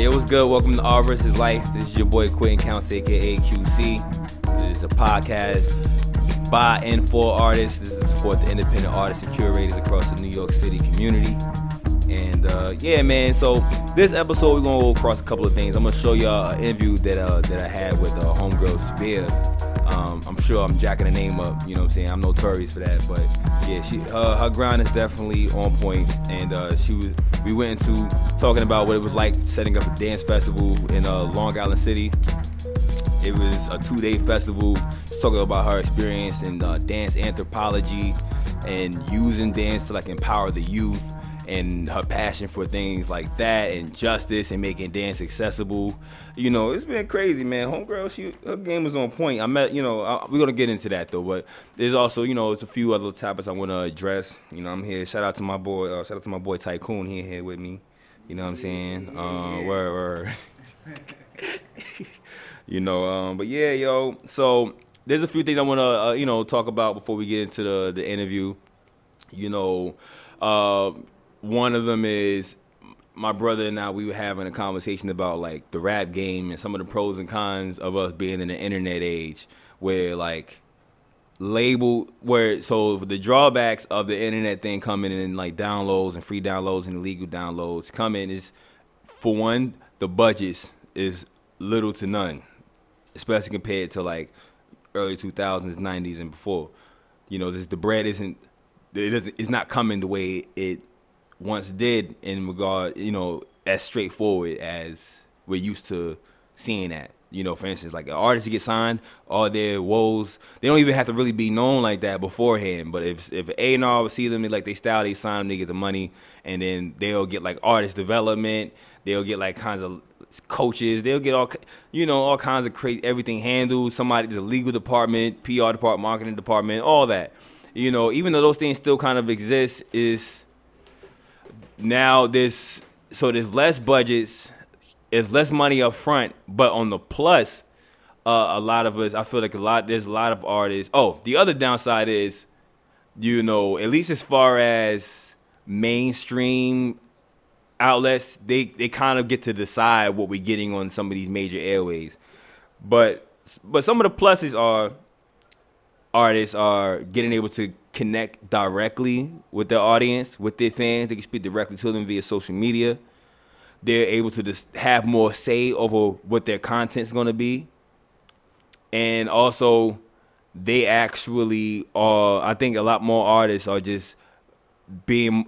Hey, what's good? Welcome to All Versus Life. This is your boy Quentin Counts, aka QC. This is a podcast by and for artists. This is to support the independent artists and curators across the New York City community. And yeah, man. So this episode, we're gonna go across a couple of things. I'm gonna show y'all an interview that I had with Homegirl Sphere. I'm sure I'm jacking the name up, you know what I'm saying? I'm notorious for that, but yeah, she, her grind is definitely on point, and we went into talking about what it was like setting up a dance festival in Long Island City. It was a 2-day festival. Just talking about her experience in dance anthropology and using dance to like empower the youth, and her passion for things like that and justice and making dance accessible. You know, it's been crazy, man. Homegirl, her game was on point. We're going to get into that, though. But there's also, you know, it's a few other topics I want to address. You know, I'm here. Shout out to my boy Tycoon. He here with me. You know what I'm saying? Word. You know, but yeah, yo. So there's a few things I want to, you know, talk about before we get into the interview. You know, one of them is my brother and I, we were having a conversation about like the rap game and some of the pros and cons of us being in the internet age so the drawbacks of the internet thing coming in, like downloads and free downloads and illegal downloads coming is, for one, the budgets is little to none, especially compared to like early 2000s, 90s and before. You know, just the bread it's not coming the way it once did in regard, you know, as straightforward as we're used to seeing that. You know, for instance, like an artist who gets signed, all their woes, they don't even have to really be known like that beforehand. But if A&R would see them, they style, they sign them, they get the money, and then they'll get like artist development, they'll get like kinds of coaches, they'll get all kinds of crazy, everything handled, somebody, the legal department, PR department, marketing department, all that. You know, even though those things still kind of exist, there's less budgets, there's less money up front, but on the plus, there's a lot of artists. Oh, the other downside is, you know, at least as far as mainstream outlets, they kind of get to decide what we're getting on some of these major airways. But some of the pluses are, artists are getting able to connect directly with their audience, with their fans. They can speak directly to them via social media. They're able to just have more say over what their content's going to be. And also, they actually are, I think a lot more artists are just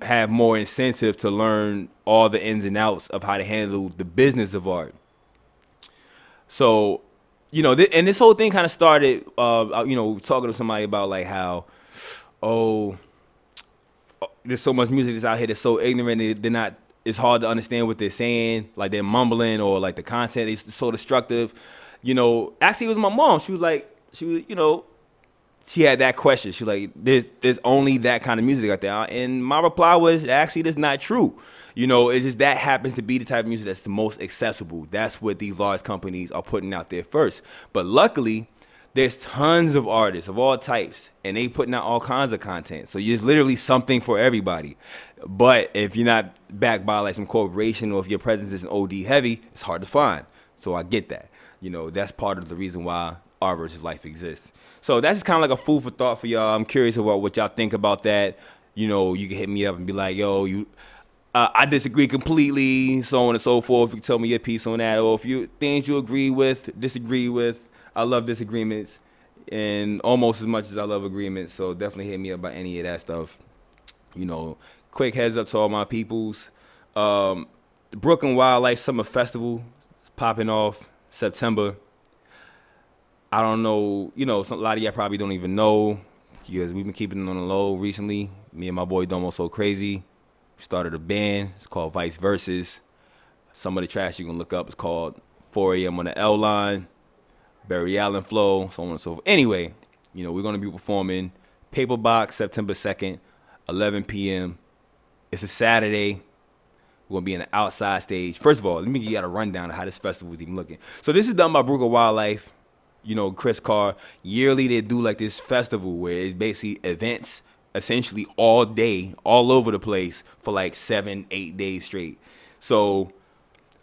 have more incentive to learn all the ins and outs of how to handle the business of art. So, you know, and this whole thing kind of started, you know, talking to somebody about like how, oh, there's so much music that's out here that's so ignorant. It's hard to understand what they're saying. Like they're mumbling, or like the content is so destructive. You know, actually it was my mom. She had that question. She was like, there's only that kind of music out there. And my reply was, actually, that's not true. You know, it's just that happens to be the type of music that's the most accessible. That's what these large companies are putting out there first. But luckily, there's tons of artists of all types, and they putting out all kinds of content. So there's literally something for everybody. But if you're not backed by like some corporation, or if your presence isn't OD heavy, it's hard to find. So I get that. You know, that's part of the reason why R versus Life exists. So that's just kind of like a food for thought for y'all. I'm curious about what y'all think about that. You know, you can hit me up and be like, yo, I disagree completely, so on and so forth. You can tell me your piece on that, or if you things you agree with, disagree with. I love disagreements, and almost as much as I love agreements, so definitely hit me up about any of that stuff. You know, quick heads up to all my peoples. Brooker Wildlife Summer Festival is popping off September. I don't know, you know, a lot of y'all probably don't even know, because we've been keeping it on the low recently. Me and my boy Domo So Crazy, we started a band. It's called Vice Versus. Some of the tracks you can look up is called 4 a.m. on the L Line, Barry Allen Flow, so on and so forth. Anyway, you know, we're going to be performing Paper Box September 2nd, 11 p.m. It's a Saturday. We're going to be in the outside stage. First of all, let me give you a rundown of how this festival is even looking. So this is done by Brooker Wildlife. You know, Chris Carr, yearly they do like this festival where it's basically events essentially all day, all over the place for like 7-8 days straight. So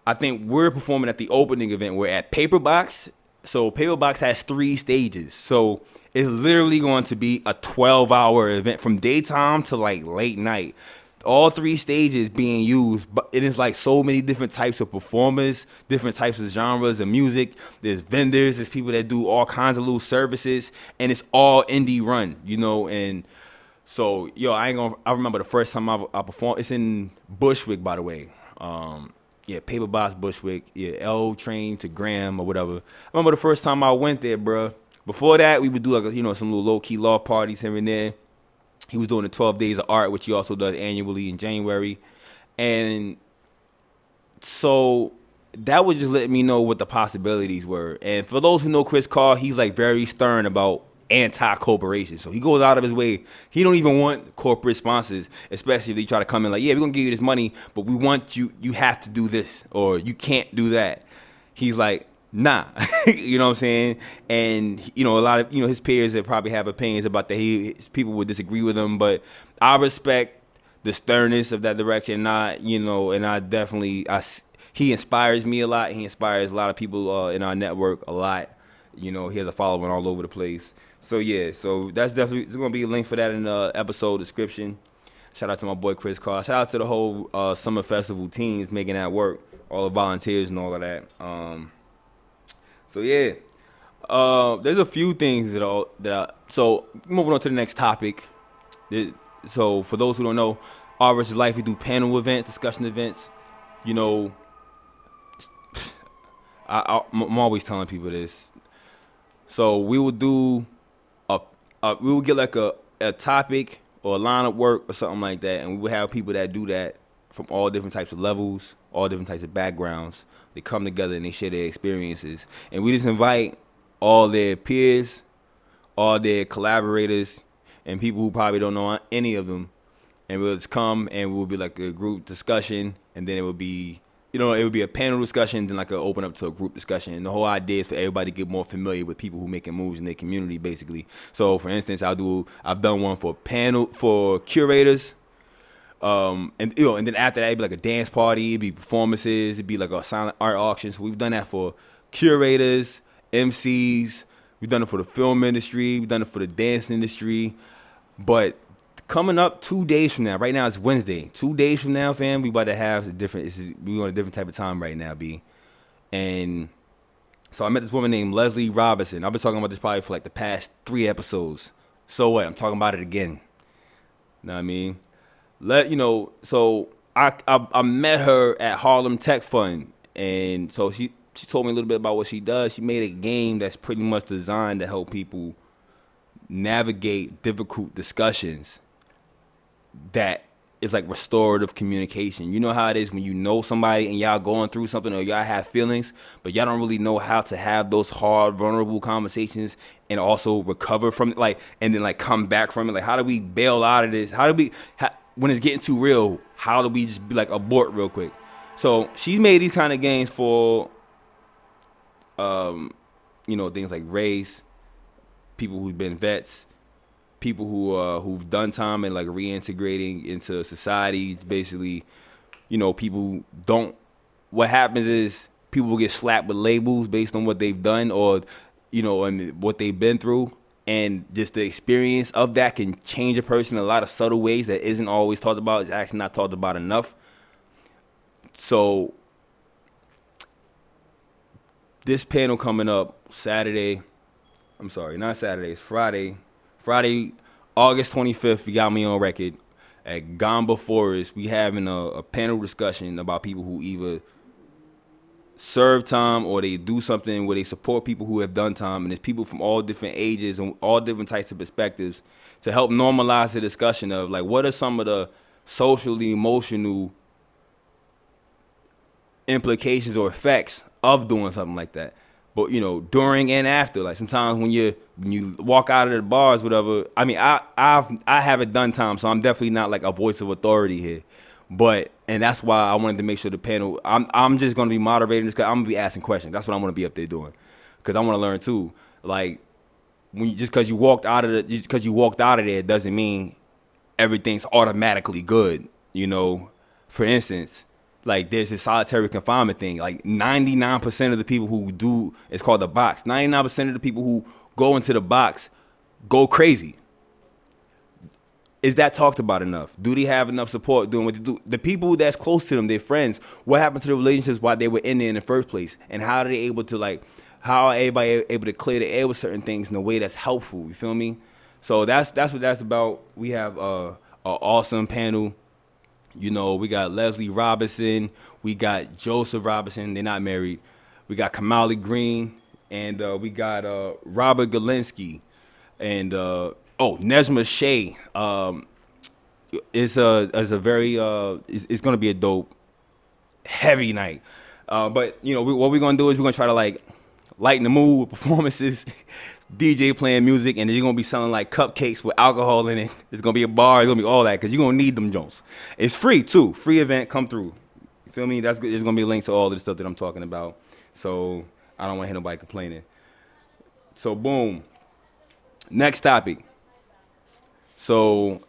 I think we're performing at the opening event. We're at Paper Box. So Paper Box has 3 stages. So it's literally going to be a 12-hour event from daytime to like late night. All 3 stages being used, but it is like so many different types of performers, different types of genres of music. There's vendors, there's people that do all kinds of little services, and it's all indie run, you know. And so, yo, I remember the first time I performed. It's in Bushwick, by the way. Yeah, Paper Box, Bushwick. Yeah, L Train to Graham or whatever. I remember the first time I went there, bro. Before that, we would do like, you know, some little low key loft parties here and there. He was doing the 12 Days of Art, which he also does annually in January. And so that was just letting me know what the possibilities were. And for those who know Chris Carr, he's like very stern about anti-corporation. So he goes out of his way. He don't even want corporate sponsors, especially if they try to come in like, yeah, we're going to give you this money, but we want you have to do this or you can't do that. He's like, nah. You know what I'm saying? And, you know, a lot of, you know, his peers that probably have opinions about that. People would disagree with him, but I respect the sternness of that direction. He inspires me a lot. He inspires a lot of people in our network a lot. You know, he has a following all over the place. So, yeah, so that's definitely, there's going to be a link for that in the episode description. Shout out to my boy Chris Carr. Shout out to the whole Summer Festival teams making that work, all the volunteers and all of that. So, yeah, there's a few things so moving on to the next topic. So for those who don't know, Our Versus Life, we do panel events, discussion events. You know, I'm always telling people this. So we will do we will get like a topic or a line of work or something like that. And we will have people that do that from all different types of levels, all different types of backgrounds. They come together and they share their experiences. And we just invite all their peers, all their collaborators, and people who probably don't know any of them. And we'll just come and we'll be like a group discussion. And then it will be, you know, it would be a panel discussion, then like an open up to a group discussion. And the whole idea is for everybody to get more familiar with people who making moves in their community, basically. So, for instance, I've done one for panel for curators. And you know, and then after that, it'd be like a dance party, it'd be performances, it'd be like a silent art auction. So we've done that for curators, MCs. We've done it for the film industry. We've done it for the dance industry. But coming up 2 days from now, right now it's Wednesday. 2 days from now, fam, we about to have we're on a different type of time right now, B. And so I met this woman named Leslie Robinson. I've been talking about this probably for like the past 3 episodes. So what? I'm talking about it again. Know what I mean? So I met her at Harlem Tech Fund, and so she told me a little bit about what she does. She made a game that's pretty much designed to help people navigate difficult discussions that is like restorative communication. You know how it is when you know somebody and y'all going through something or y'all have feelings, but y'all don't really know how to have those hard, vulnerable conversations and also recover from it, like, and then like come back from it. Like, how do we bail out of this? When it's getting too real, how do we just be like abort real quick? So she's made these kind of games for, you know, things like race, people who've been vets, people who've done time and like reintegrating into society. Basically, you know, what happens is people get slapped with labels based on what they've done or, you know, and what they've been through. And just the experience of that can change a person in a lot of subtle ways that isn't always talked about. It's actually not talked about enough. So this panel coming up it's Friday. Friday, August 25th, you got me on record. At Gamba Forest, we having a panel discussion about people who either serve time or they do something where they support people who have done time, and it's people from all different ages and all different types of perspectives to help normalize the discussion of like what are some of the social, emotional implications or effects of doing something like that. But you know, during and after, like sometimes when you walk out of the bars, whatever. I mean, I haven't done time, so I'm definitely not like a voice of authority here. But, and that's why I wanted to make sure the panel, I'm just going to be moderating this because I'm going to be asking questions. That's what I'm going to be up there doing because I want to learn too. Like, because you walked out of there doesn't mean everything's automatically good, you know. For instance, like there's this solitary confinement thing. Like 99% of the people who do, it's called the box. 99% of the people who go into the box go crazy. Is that talked about enough? Do they have enough support doing what they do? The people that's close to them, their friends, what happened to the relationships while they were in there in the first place? And how are they able to, like, how are everybody able to clear the air with certain things in a way that's helpful? You feel me? So that's what that's about. We have an awesome panel. You know, we got Leslie Robinson. We got Joseph Robinson. They're not married. We got Kamali Green. And we got Robert Galinsky. And... Nezma Shea is going to be a dope, heavy night. But, you know, what we're going to do is we're going to try to, like, lighten the mood with performances, DJ playing music, and then you're going to be selling, like, cupcakes with alcohol in it. It's going to be a bar. It's going to be all that because you're going to need them joints. It's free, too. Free event. Come through. You feel me? That's good. There's going to be a link to all of the stuff that I'm talking about. So I don't want to hear nobody complaining. So, boom. Next topic. So,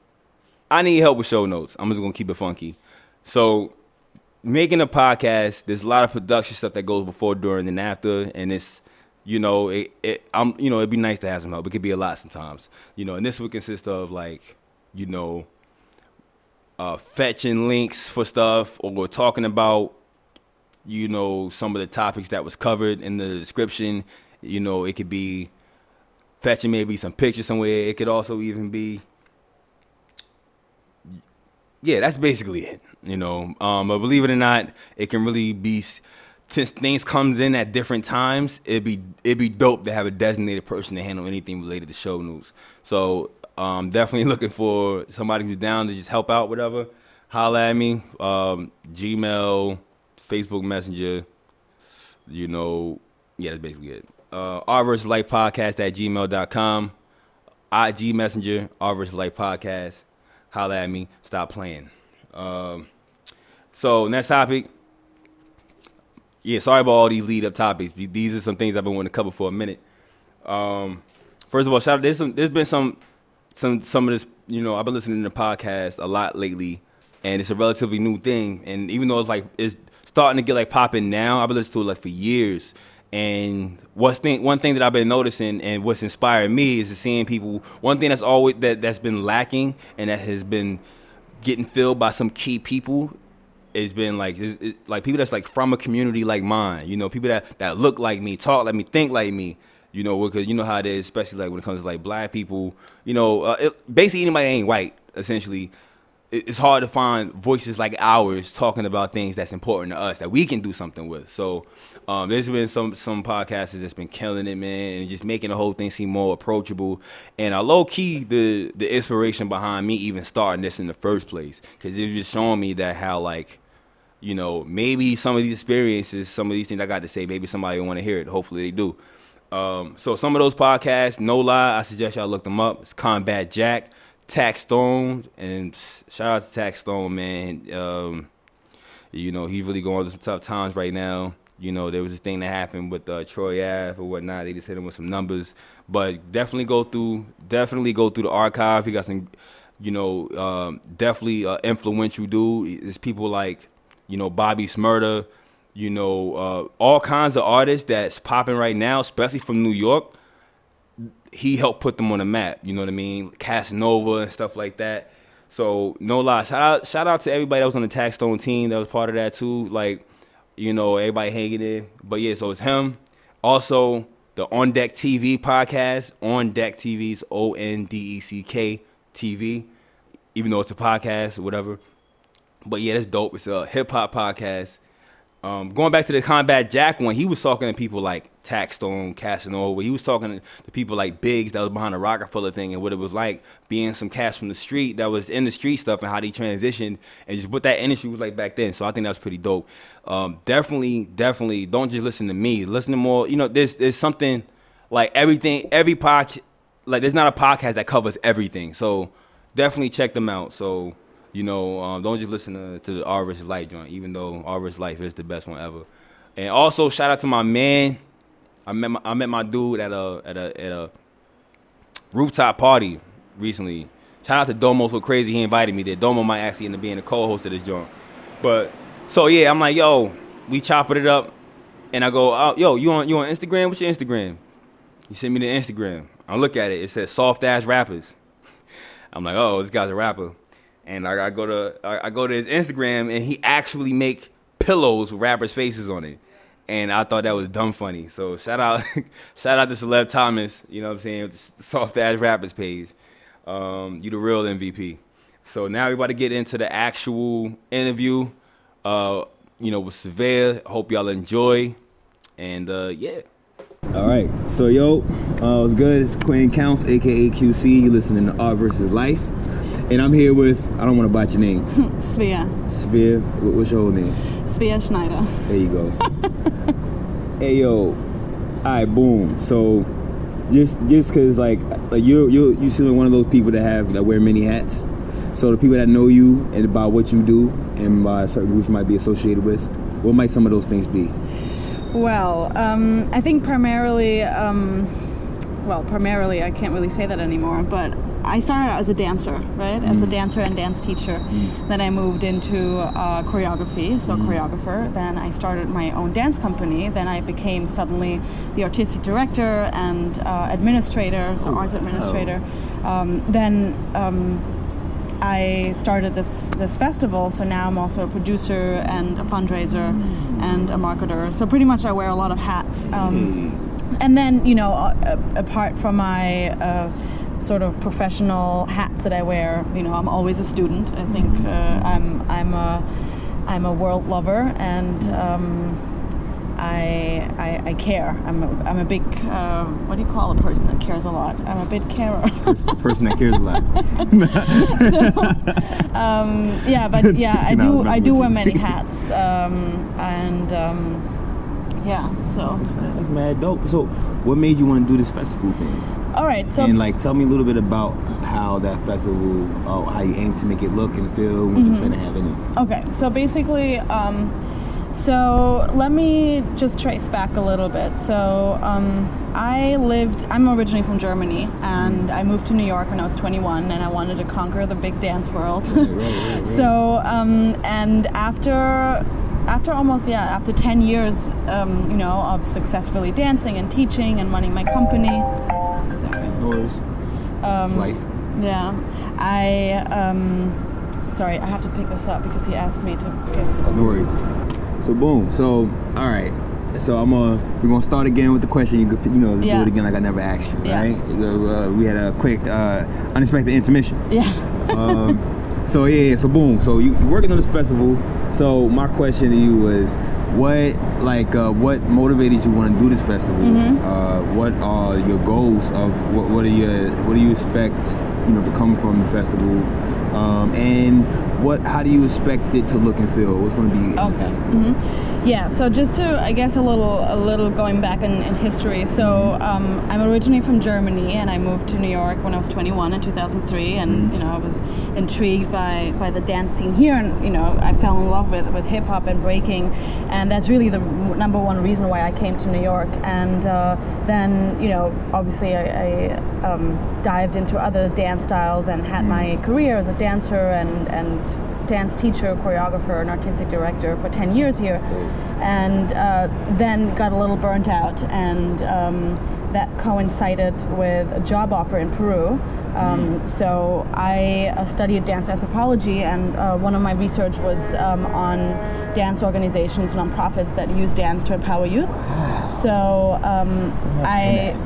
I need help with show notes. I'm just going to keep it funky. So, making a podcast, there's a lot of production stuff that goes before, during, and after. And it's, you know, it'd be nice to have some help. It could be a lot sometimes. You know, and this would consist of, like, you know, fetching links for stuff or talking about, you know, some of the topics that was covered in the description. You know, it could be fetching maybe some pictures somewhere. It could also even be... Yeah, that's basically it, you know. But believe it or not, it can really be, since things comes in at different times, it'd be dope to have a designated person to handle anything related to show news. So definitely looking for somebody who's down to just help out, whatever. Holla at me. Gmail, Facebook Messenger, you know. Yeah, that's basically it. rversuslightpodcast@gmail.com, IG Messenger, rversuslightpodcast. Holla at me. Stop playing. So next topic. Yeah, sorry about all these lead-up topics. These are some things I've been wanting to cover for a minute. First of all, shout out. There's been some of this. You know, I've been listening to podcasts a lot lately, and it's a relatively new thing. And even though it's starting to get like popping now, I've been listening to it like for years. And one thing that I've been noticing and what's inspired me is seeing people. One thing that's always that's been lacking and that has been getting filled by some key people has been like people that's like from a community like mine. You know, people that look like me, talk like me, think like me. You know, because you know how it is, especially like when it comes to like black people. You know, basically anybody that ain't white. Essentially, it's hard to find voices like ours talking about things that's important to us that we can do something with. So there's been some podcasters that's been killing it, man, and just making the whole thing seem more approachable. And low-key, the inspiration behind me even starting this in the first place, because it's just showing me that how, like, you know, maybe some of these experiences, some of these things I got to say, maybe somebody will want to hear it. Hopefully they do. So some of those podcasts, no lie, I suggest y'all look them up. It's Combat Jack, Taxstone, and shout out to Taxstone, man. You know, he's really going through some tough times right now. You know, there was this thing that happened with Troy Ave or whatnot. They just hit him with some numbers, but definitely go through the archive. He got some, you know, definitely influential dude. There's people like, you know, Bobby Smyrda, you know, all kinds of artists that's popping right now, especially from New York. He helped put them on the map, you know what I mean? Casanova and stuff like that. So, no lie. Shout out to everybody that was on the Taxstone team that was part of that too. Like, you know, everybody hanging in. But yeah, so it's him. Also, the On Deck TV podcast. On Deck TV's ONDECK TV. Even though it's a podcast or whatever. But yeah, that's dope. It's a hip-hop podcast. Going back to the Combat Jack one, he was talking to people like Taxstone, Casanova. He was talking to people like Biggs that was behind the Rockefeller thing and what it was like being some cats from the street that was in the street stuff and how they transitioned and just what that industry was like back then. So I think that was pretty dope. Definitely don't just listen to me. Listen to more. You know, there's something like everything, every podcast. Like there's not a podcast that covers everything. So definitely check them out. So. You know, don't just listen to the All Rich Life joint, even though All Rich Life is the best one ever. And also, shout out to my man. I met my dude at a rooftop party recently. Shout out to Domo So Crazy. He invited me there. Domo might actually end up being a co-host of this joint. But So yeah, I'm like, yo, we chopping it up, and I go, oh, yo, you on Instagram? What's your Instagram? He sent me the Instagram. I look at it. It says Soft Ass Rappers. I'm like, oh, this guy's a rapper. And I go to his Instagram, and he actually make pillows with rappers' faces on it. And I thought that was dumb funny. So shout out to Celeb Thomas, you know what I'm saying, with the Soft Ass Rappers page. You the real MVP. So now we're about to get into the actual interview, with Svea. Hope y'all enjoy. And yeah. All right. So yo, what's good? It's Quentin Counts, aka QC. You listening to Art Versus Life. And I'm here with, I don't want to botch your name. Svea. What's your whole name? Svea Schneider. There you go. Hey, yo. All right, boom. So just cause like you seem like one of those people that wear many hats. So the people that know you and about what you do and by certain groups you might be associated with, what might some of those things be? Well, I think primarily, I can't really say that anymore, but I started out as a dancer, right? As a dancer and dance teacher. Then I moved into choreography, so choreographer. Then I started my own dance company. Then I became suddenly the artistic director and administrator, so arts administrator. Then I started this festival, so now I'm also a producer and a fundraiser and a marketer. So pretty much I wear a lot of hats. And then, apart from my sort of professional hats that I wear, I'm always a student. I think I'm a world lover, and I care. I'm a big what do you call a person that cares a lot? I'm a big carer. The person that cares a lot. So, I do wear many hats, So that's mad dope. So what made you want to do this festival thing? All right, so... And, tell me a little bit about how that festival, how you aim to make it look and feel when you plan to have it. Okay, so basically, so let me just trace back a little bit. So I'm originally from Germany, and I moved to New York when I was 21, and I wanted to conquer the big dance world. Right. So, and after 10 years, of successfully dancing and teaching and running my company... sorry, I have to pick this up because he asked me to give... No worries. So boom. So all right. So we're gonna start again with the question. You could do it again like I never asked you, right? Yeah. We had a quick unexpected intermission. Yeah. So boom. So you're working on this festival. So my question to you was, what motivated you want to do this festival? What are your goals of what do you expect to come from the festival, and how do you expect it to look and feel? What's going to be in the festival? So just to, I guess, a little going back in history. So I'm originally from Germany, and I moved to New York when I was 21 in 2003, and I was intrigued by the dance scene here, and I fell in love with hip hop and breaking, and that's really the number one reason why I came to New York. And then obviously I dived into other dance styles and had my career as a dancer and dance teacher, choreographer, and artistic director for 10 years here, and then got a little burnt out, and that coincided with a job offer in Peru. So I studied dance anthropology, and one of my research was on dance organizations, nonprofits that use dance to empower youth. So I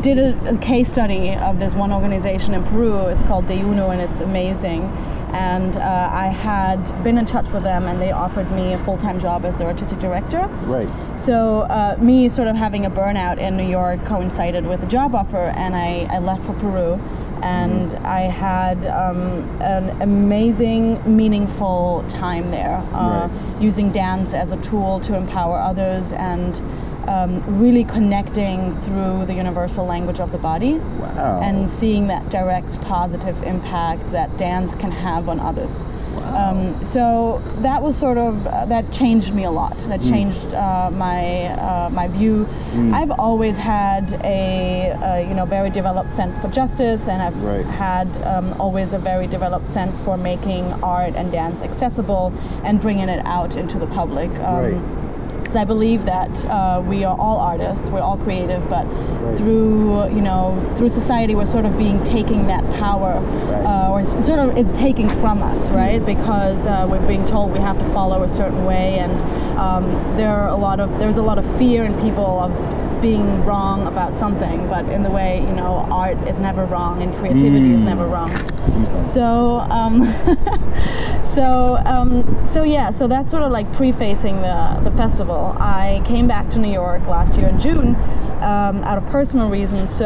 did a case study of this one organization in Peru. It's called De Uno, and it's amazing. And I had been in touch with them, and they offered me a full-time job as their artistic director. Right. So me sort of having a burnout in New York coincided with a job offer, and I left for Peru. And I had an amazing, meaningful time there, using dance as a tool to empower others and really connecting through the universal language of the body. Wow. And seeing that direct positive impact that dance can have on others. Wow. So that was sort of, that changed me a lot. That changed my view. I've always had a very developed sense for justice, and I've had always a very developed sense for making art and dance accessible and bringing it out into the public. Because I believe that we are all artists, we're all creative, but through society we're sort of taking that power, or sort of it's taking from us, right? Because we're being told we have to follow a certain way, and there's a lot of fear in people of being wrong about something. But in the way, art is never wrong, and creativity is never wrong. So that's sort of like prefacing the festival. I came back to New York last year in June out of personal reasons.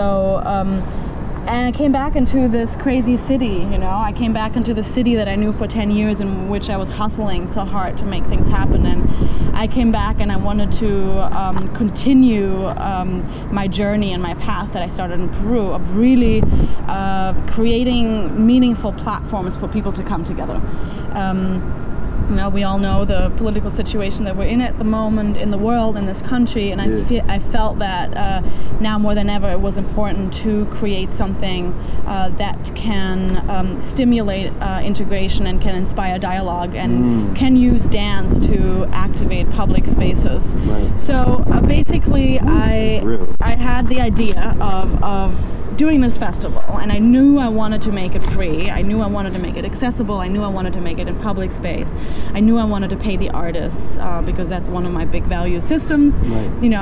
And I came back into this crazy city, I came back into the city that I knew for 10 years in which I was hustling so hard to make things happen. And I came back and I wanted to continue my journey and my path that I started in Peru of really creating meaningful platforms for people to come together. We all know the political situation that we're in at the moment in the world, in this country, and I felt that now more than ever it was important to create something that can stimulate integration and can inspire dialogue and can use dance to activate public spaces. Right. So basically I had the idea of doing this festival, and I knew I wanted to make it free. I knew I wanted to make it accessible. I knew I wanted to make it in public space. I knew I wanted to pay the artists because that's one of my big value systems. Right.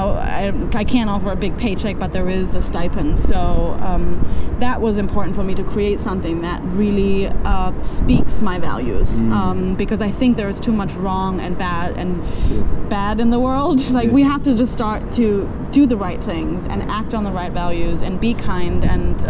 I can't offer a big paycheck, but there is a stipend. So that was important for me to create something that really speaks my values, because I think there is too much wrong and bad in the world. We have to just start to do the right things and act on the right values and be kind. And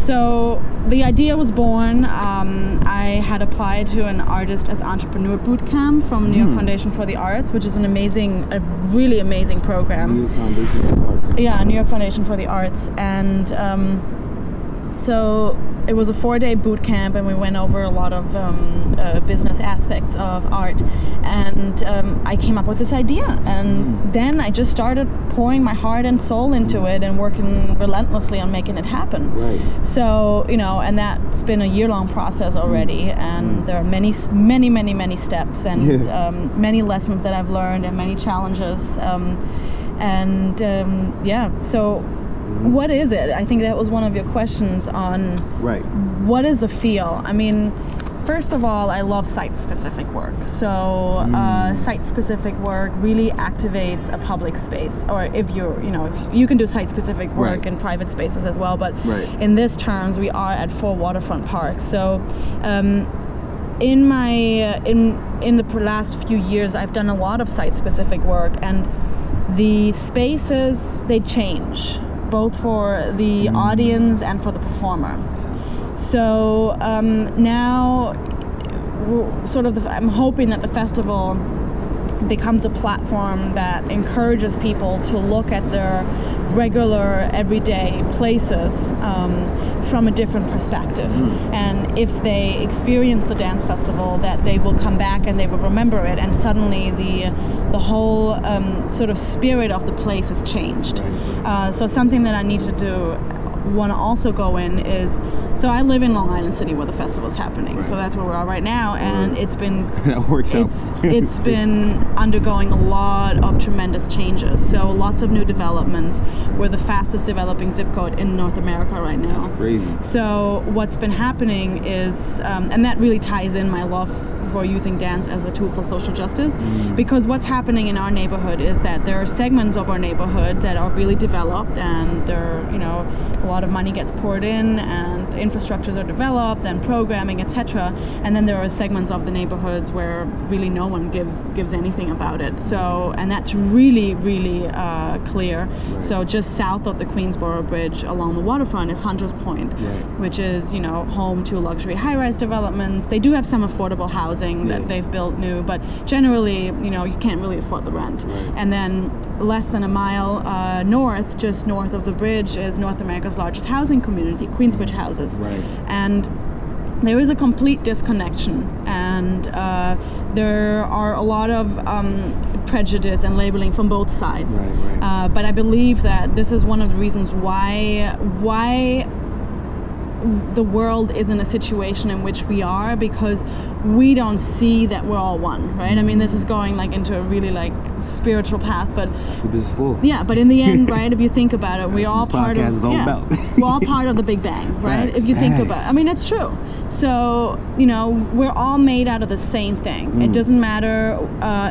so the idea was born. I had applied to an artist as entrepreneur bootcamp from New York Foundation for the Arts, which is an amazing, a really amazing program. New York Foundation for the Arts. Yeah, New York Foundation for the Arts. And so it was a 4-day boot camp, and we went over a lot of business aspects of art, and I came up with this idea, and then I just started pouring my heart and soul into it and working relentlessly on making it happen. Right. So, and that's been a year-long process already, and there are many steps and many lessons that I've learned and many challenges, so... What is it? I think that was one of your questions on what is the feel? I mean, first of all, I love site-specific work. So site-specific work really activates a public space. Or if you can do site-specific work in private spaces as well. But in this terms, we are at 4 waterfront parks. So in the last few years, I've done a lot of site-specific work, and the spaces, they change, both for the audience and for the performer. So now, I'm hoping that the festival becomes a platform that encourages people to look at their regular, everyday places from a different perspective. And if they experience the dance festival, that they will come back and they will remember it, and suddenly the whole sort of spirit of the place has changed. So something that I need to so I live in Long Island City where the festival is happening, so that's where we are right now, and it's been it's been undergoing a lot of tremendous changes, so lots of new developments. We're the fastest developing zip code in North America right now. That's crazy. So what's been happening is and that really ties in my love for using dance as a tool for social justice, because what's happening in our neighborhood is that there are segments of our neighborhood that are really developed, and they're a lot of money gets poured in, and infrastructures are developed and programming, etc. And then there are segments of the neighborhoods where really no one gives anything about it. So, and that's really, really clear. Right. So just south of the Queensborough Bridge along the waterfront is Hunter's Point, which is home to luxury high-rise developments. They do have some affordable housing that they've built new, but generally, you can't really afford the rent. Right. And then less than a mile north, just north of the bridge, is North America's largest housing community, Queensbridge Houses. Right. And there is a complete disconnection, and there are a lot of prejudice and labeling from both sides. Right. But I believe that this is one of the reasons why the world is in a situation in which we are, because we don't see that we're all one, right? I mean, this is going like into a really like spiritual path, but that's what this is for. Yeah, but in the end, right? If you think about it, we're all part of we're all part of the Big Bang, right? Facts, if you think about it, I mean, it's true. So, you know, we're all made out of the same thing. It doesn't matter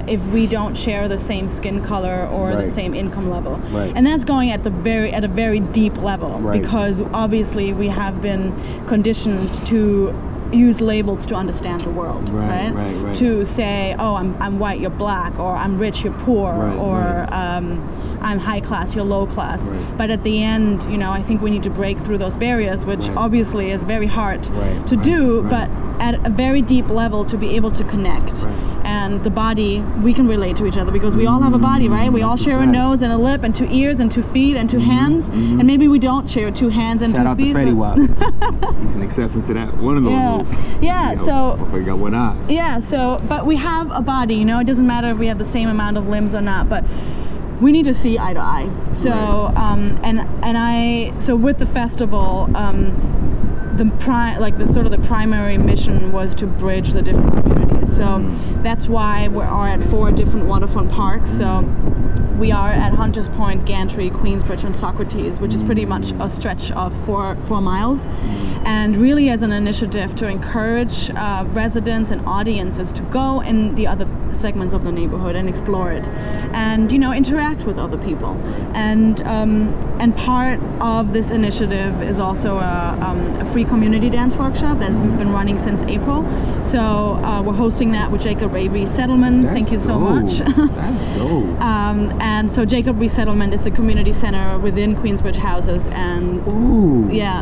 if we don't share the same skin color or the same income level. Right. And that's going at the very deep level, because obviously we have been conditioned to use labels to understand the world, right? To say, oh, I'm white, you're black, or I'm rich, you're poor, I'm high class, you're low class. Right. But at the end, you know, I think we need to break through those barriers, which obviously is very hard to do, but at a very deep level to be able to connect. Right. And the body, we can relate to each other because we all have a body, right? We all share a nose and a lip and two ears and 2 feet and two hands, and maybe we don't share 2 hands and Shout 2 feet. Shout out to Fetty Wap. He's an exception to that. One of those rules. Yeah, so we got one eye. Yeah, so, but we have a body, you know, it doesn't matter if we have the same amount of limbs or not, but we need to see eye to eye. So, so with the festival, the primary mission was to bridge the different communities. So that's why we are at 4 different waterfront parks. So we are at Hunter's Point, Gantry, Queensbridge, and Socrates, which is pretty much a stretch of 4 miles. And really as an initiative to encourage residents and audiences to go in the other segments of the neighborhood and explore it and, you know, interact with other people. And part of this initiative is also a free community dance workshop that we've been running since April. So we're hosting that with Jacob Ray Resettlement. Thank you so much. That's dope. And so Jacob Resettlement is the community center within Queensbridge Houses, and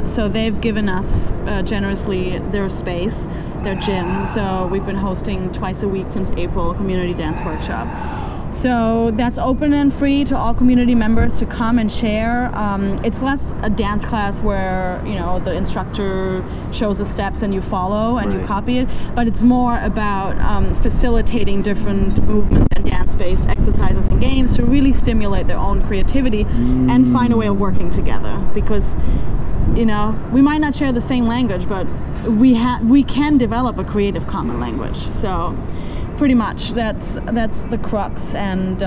so they've given us generously their space, their gym. So we've been hosting twice a week since April a community dance workshop. So that's open and free to all community members to come and share. It's less a dance class where, you know, the instructor shows the steps and you follow and you copy it, but it's more about facilitating different movement and dance-based exercises and games to really stimulate their own creativity and find a way of working together, because, you know, we might not share the same language, but we can develop a creative common language. So pretty much that's the crux. And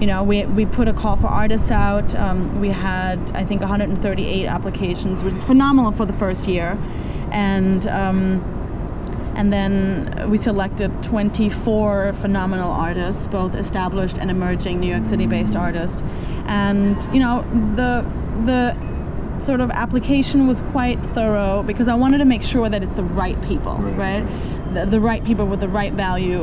you know, we put a call for artists out. We had, I think, 138 applications, which is phenomenal for the first year. And and then we selected 24 phenomenal artists, both established and emerging New York City based artists. And you know, the sort of application was quite thorough because I wanted to make sure that it's the right people, right? The right people with the right value,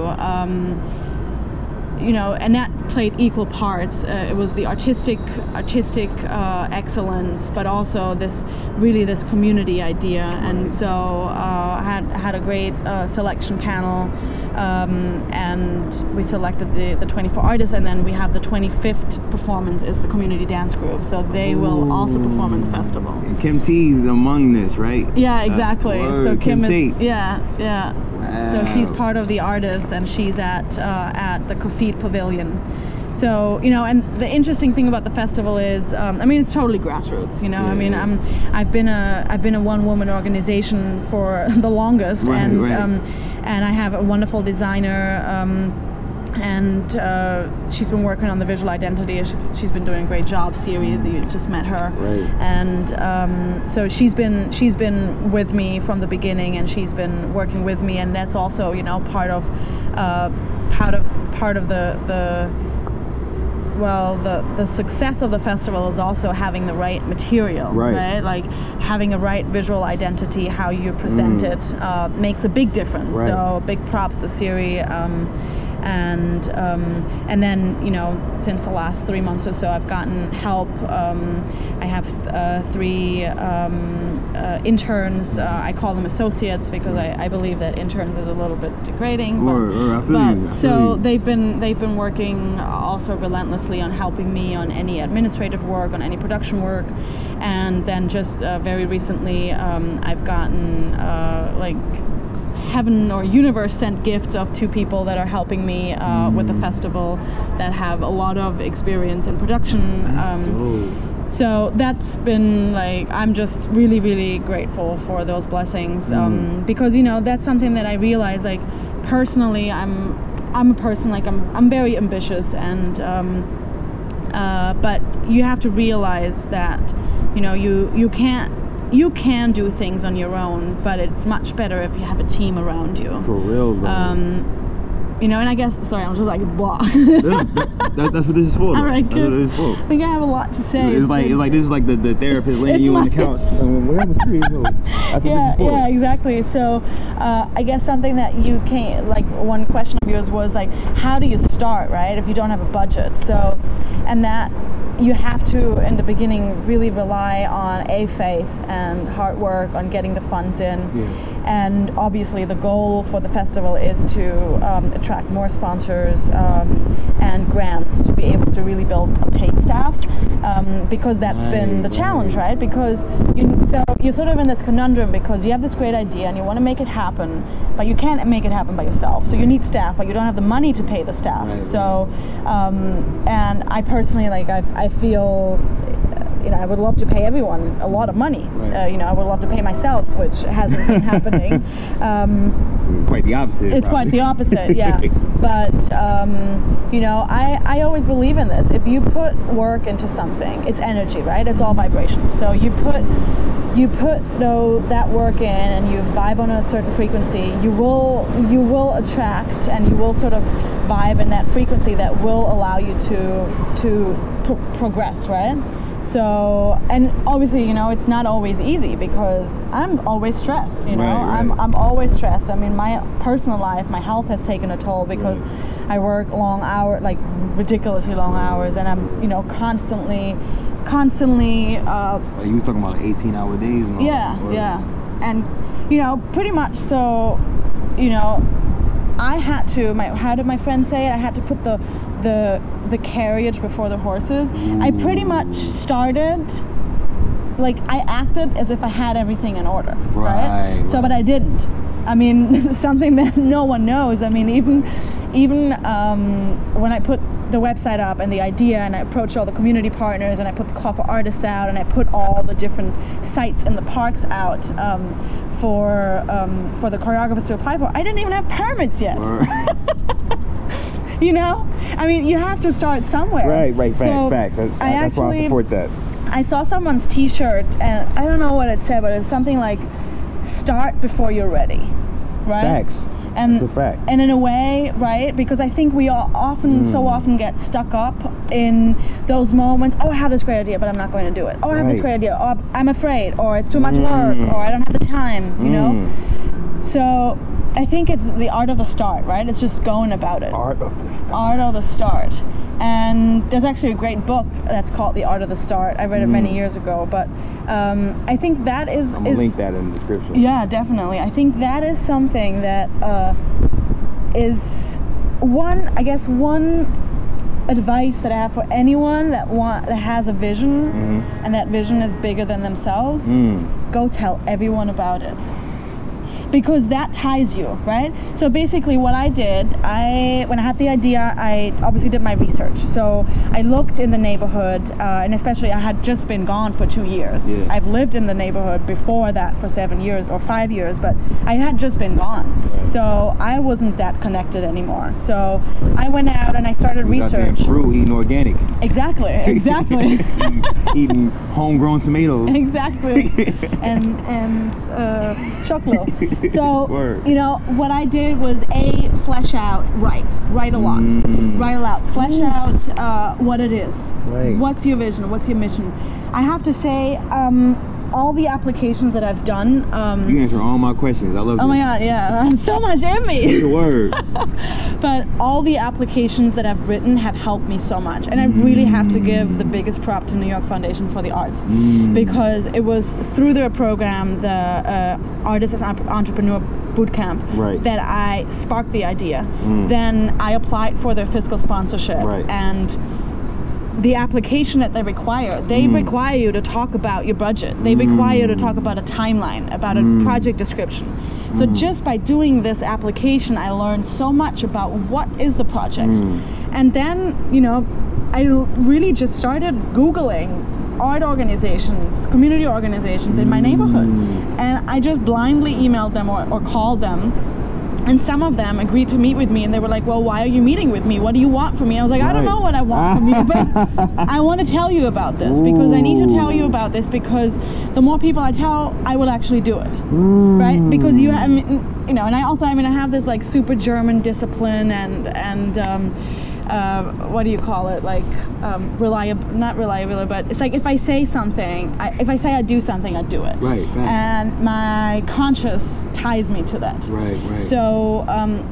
you know, and that played equal parts. It was the artistic excellence, but also this community idea. And so I had a great selection panel. And we selected the 24 artists, and then we have the 25th performance is the community dance group, so they will also perform in the festival. And Kim T's among this, right? Yeah, exactly. So Kim is T. Yeah. Wow. So she's part of the artists, and she's at the Kofit Pavilion. So, you know, and the interesting thing about the festival is, I mean, it's totally grassroots, you know. Yeah. I mean, I've been a one-woman organization for the longest, and I have a wonderful designer, and she's been working on the visual identity. She's been doing a great job. Siri, you just met her, and so she's been with me from the beginning, and she's been working with me, and that's also, you know, part of the. Well, the success of the festival is also having the right material, right? Like having a right visual identity, how you present it makes a big difference. Right. So big props to Siri And then, you know, since the last 3 months or so, I've gotten help. I have three interns. I call them associates because I believe that interns is a little bit degrading. They've been working also relentlessly on helping me on any administrative work, on any production work. And then just very recently, I've gotten heaven or universe sent gifts of two people that are helping me with the festival that have a lot of experience in production. So that's been I'm just really, really grateful for those blessings because, you know, that's something that I realize, personally, I'm a person, I'm very ambitious and but you have to realize that, you know, you can do things on your own, but it's much better if you have a team around you. For real, bro. You know, and I guess, sorry, I'm just blah. That's what this is for. All right, good. That's what this is for. I think I have a lot to say. It's like this is the therapist laying you on the couch. That's what this is for. Yeah, exactly. So I guess something that you can't, one question of yours was, how do you start, right, if you don't have a budget? So, and that you have to, in the beginning, really rely on faith and hard work on getting the funds in. Yeah. And obviously the goal for the festival is to attract more sponsors and grants to be able to really build a paid staff because that's been the challenge, right? Because you're sort of in this conundrum because you have this great idea and you want to make it happen, but you can't make it happen by yourself. So you need staff, but you don't have the money to pay the staff. Right. So, and I personally, I feel, you know, I would love to pay everyone a lot of money. Right. You know, I would love to pay myself, which hasn't been happening. Quite the opposite. It's probably. Quite the opposite, yeah. But, you know, I always believe in this. If you put work into something, it's energy, right? It's all vibrations. So you put that work in and you vibe on a certain frequency, you will attract and you will sort of vibe in that frequency that will allow you to progress, right? So, and obviously, you know, it's not always easy because I'm always stressed, you know, right. I'm always stressed. I mean, my personal life, my health has taken a toll because I work long hours, ridiculously long hours, and I'm, you know, constantly... you were talking about 18-hour days and all that. Yeah. And, you know, pretty much so, you know, I had to, how did my friend say it? I had to put the carriage before the horses. Ooh. I pretty much started, I acted as if I had everything in order, right? So, but I didn't. I mean, something that no one knows. I mean, even when I put the website up and the idea and I approached all the community partners and I put the call for artists out and I put all the different sites in the parks out for the choreographers to apply for, I didn't even have permits yet. You know? I mean, you have to start somewhere. Right. Facts. That's why I support that. I saw someone's T-shirt, and I don't know what it said, but it was something like, start before you're ready, right? Facts. It's a fact. And in a way, right? Because I think we all so often get stuck up in those moments. Oh, I have this great idea, but I'm not going to do it. Oh, I have this great idea. Oh, I'm afraid. Or it's too much work. Or I don't have the time, you know? So... I think it's the art of the start, right? It's just going about it. Art of the start. And there's actually a great book that's called The Art of the Start. I read it many years ago, but I think that is... I'm going to link that in the description. Yeah, definitely. I think that is something that is one advice that I have for anyone that has a vision, and that vision is bigger than themselves. Go tell everyone about it. Because that ties you, right? So basically what I did, when I had the idea, I obviously did my research. So I looked in the neighborhood, and especially I had just been gone for 2 years. Yeah. I've lived in the neighborhood before that for 7 years or 5 years, but I had just been gone. Right. So I wasn't that connected anymore. So I went out and I started research. Out Peru eating organic. Exactly. Eating homegrown tomatoes. Exactly. and choclo. So, you know, what I did was flesh out, write a lot, write a lot, flesh out what it is, what's your vision, what's your mission. I have to say, all the applications that I've done. You answer all my questions. I love this. Oh my God, yeah. So much in me. Good word. But all the applications that I've written have helped me so much. And I really have to give the biggest prop to New York Foundation for the Arts, because it was through their program, the Artist as Entrepreneur Bootcamp, right, that I sparked the idea. Then I applied for their fiscal sponsorship. Right. And the application that they require, they require you to talk about your budget. They require you to talk about a timeline, about a project description. So just by doing this application, I learned so much about what is the project. And then, you know, I really just started Googling art organizations, community organizations in my neighborhood. And I just blindly emailed them or called them. And some of them agreed to meet with me, and they were like, well, why are you meeting with me? What do you want from me? I was like, I don't know what I want from you, but I want to tell you about this, because I need to tell you about this, because the more people I tell, I will actually do it, right? Because you have, you know, and I also, I mean, I have this like super German discipline and what do you call it? Like, reliability, but it's like if I say something, if I say I do something, I do it. Right, right. And my conscience ties me to that. Right, right. So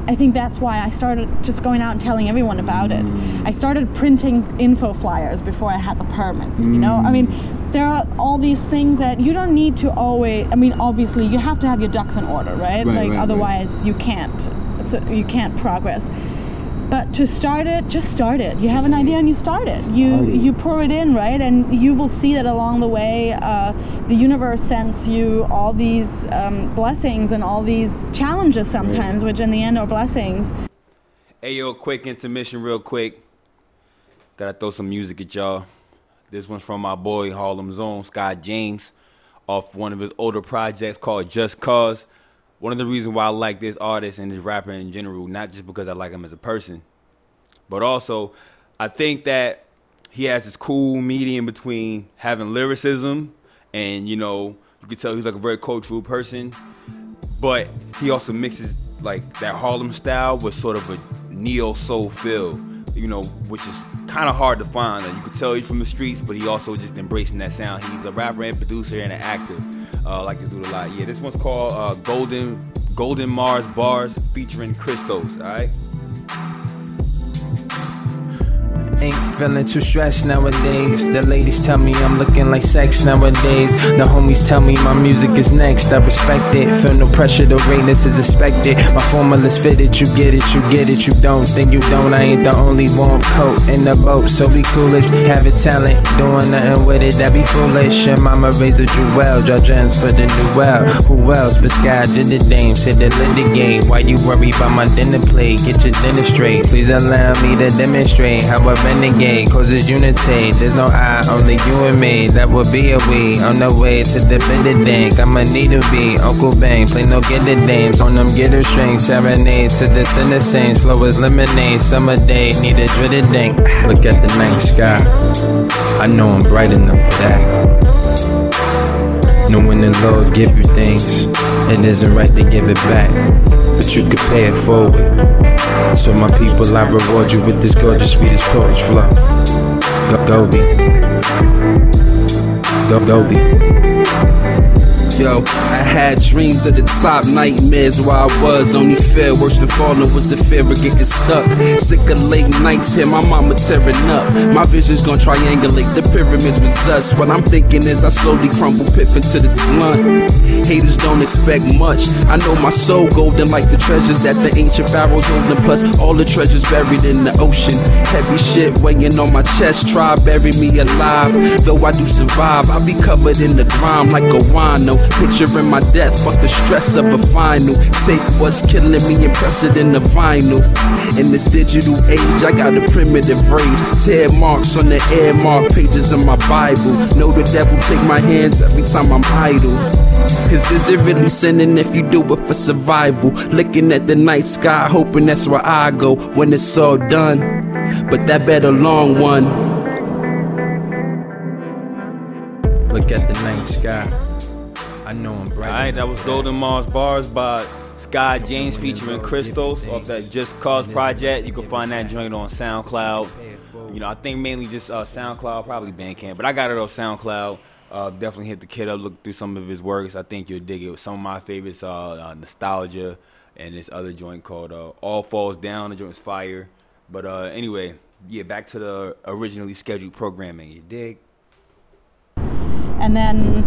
I think that's why I started just going out and telling everyone about it. I started printing info flyers before I had the permits, you know? I mean, there are all these things that you don't need to always, I mean, obviously, you have to have your ducks in order, right? Like, otherwise, you can't progress. But to start it, just start it. You have an idea and you start it. You pour it in, right? And you will see that along the way, the universe sends you all these blessings and all these challenges sometimes, which in the end are blessings. Hey, yo, quick intermission real quick. Gotta throw some music at y'all. This one's from my boy, Harlem's own, Sky James, off one of his older projects called Just Cause. One of the reasons why I like this artist and this rapper in general, not just because I like him as a person, but also I think that he has this cool medium between having lyricism and, you know, you can tell he's like a very cultural person, but he also mixes like that Harlem style with sort of a neo-soul feel, you know, which is kind of hard to find. Like, you can tell he's from the streets, but he also just embracing that sound. He's a rapper and producer and an actor. Like this dude a lot. Yeah, this one's called Golden Mars Bars featuring Christos, all right? Ain't feeling too stressed nowadays. The ladies tell me I'm looking like sex nowadays. The homies tell me my music is next. I respect it. Feel no pressure, the greatness is expected. My formula's fitted, you get it, you get it. You don't, then you don't. I ain't the only warm coat in the boat, so be coolish. Having talent, doing nothing with it, that be foolish. Your mama raised a jewel, your gems for the new well. Who else but Sky did the name, said the litigate. Why you worry about my dinner plate? Get your dinner straight. Please allow me to demonstrate how I renegade, cause it's unity. There's no I, only you and me. That would be a we. On the way to the bitter dank, I'ma need to be Uncle Bang. Play no getter dames on them getter strings. Serenade to the center saints. Flow is lemonade. Summer day, need a dritter dank. Look at the night sky. I know I'm bright enough for that. No, when the Lord give you things, it isn't right to give it back, but you could pay it forward. So my people, I reward you with this gorgeous, sweetest porridge flow. Goldie, Goldie. Yo, I had dreams of the top, nightmares where I was. Only fear worse than falling was the fear of getting stuck. Sick of late nights here, my mama tearing up. My vision's gonna triangulate, the pyramids was us. What I'm thinking is I slowly crumble, piffing to this blunt. Haters don't expect much. I know my soul golden like the treasures that the ancient pharaohs holding. Plus all the treasures buried in the ocean. Heavy shit weighing on my chest, try bury me alive. Though I do survive, I'll be covered in the grime like a wino. Picturing my death, fuck the stress of a final. Take what's killing me and press it in the vinyl. In this digital age, I got a primitive rage. Tear marks on the earmark pages of my Bible. Know the devil take my hands every time I'm idle. Cause is it really sinning if you do it for survival? Looking at the night sky, hoping that's where I go when it's all done. But that bet a long one. Look at the night sky. I know I'm bright. Alright, that was Golden Mars Bars by Sky James featuring Christos off that Just Cause project. You can find that joint on SoundCloud. You know, I think mainly just SoundCloud, probably Bandcamp, but I got it on SoundCloud. Definitely hit the kid up, look through some of his works. I think you'll dig it. Some of my favorites are Nostalgia and this other joint called All Falls Down. The joint's fire. But anyway, yeah, back to the originally scheduled programming. You dig? And then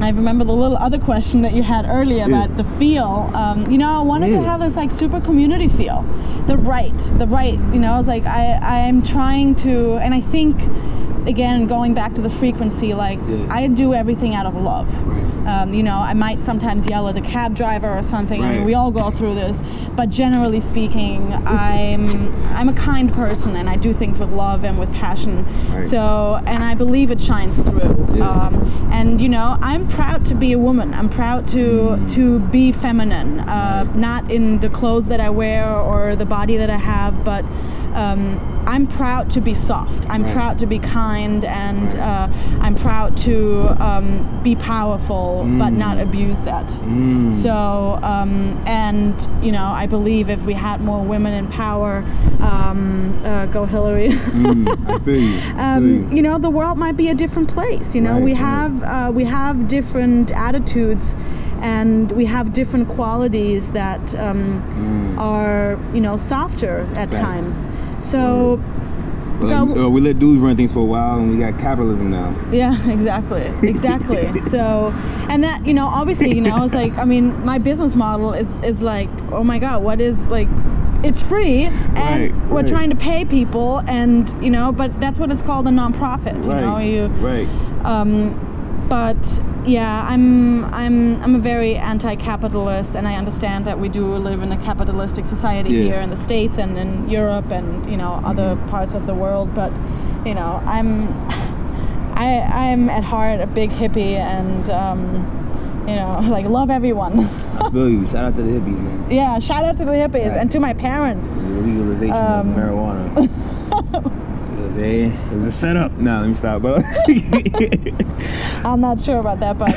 I remember the little other question that you had earlier about the feel. I wanted to have this like super community feel. The right. You know, it's like I'm trying to, and I think, again, going back to the frequency, like I do everything out of love. Right. I might sometimes yell at a cab driver or something. Right. I mean, we all go through this, but generally speaking, I'm a kind person and I do things with love and with passion. Right. So, and I believe it shines through. Yeah. I'm proud to be a woman. I'm proud to be feminine, not in the clothes that I wear or the body that I have, but. I'm proud to be soft. I'm proud to be kind, and I'm proud to be powerful, but not abuse that. So, I believe if we had more women in power, go Hillary. I feel you. The world might be a different place. We have different attitudes. And we have different qualities that are, softer at times. So, we let dudes run things for a while, and we got capitalism now. Yeah, exactly. So, and that, obviously, it's like, I mean, my business model is like, oh my God, what is like. It's free, and we're trying to pay people, and but that's what it's called, a nonprofit. But yeah, I'm a very anti-capitalist, and I understand that we do live in a capitalistic society here in the States and in Europe and other parts of the world. But I'm at heart a big hippie, and love everyone. I feel you. Shout out to the hippies, man. Yeah, shout out to the hippies and to my parents. The legalization of marijuana. It was a setup. No, let me stop. But I'm not sure about that, but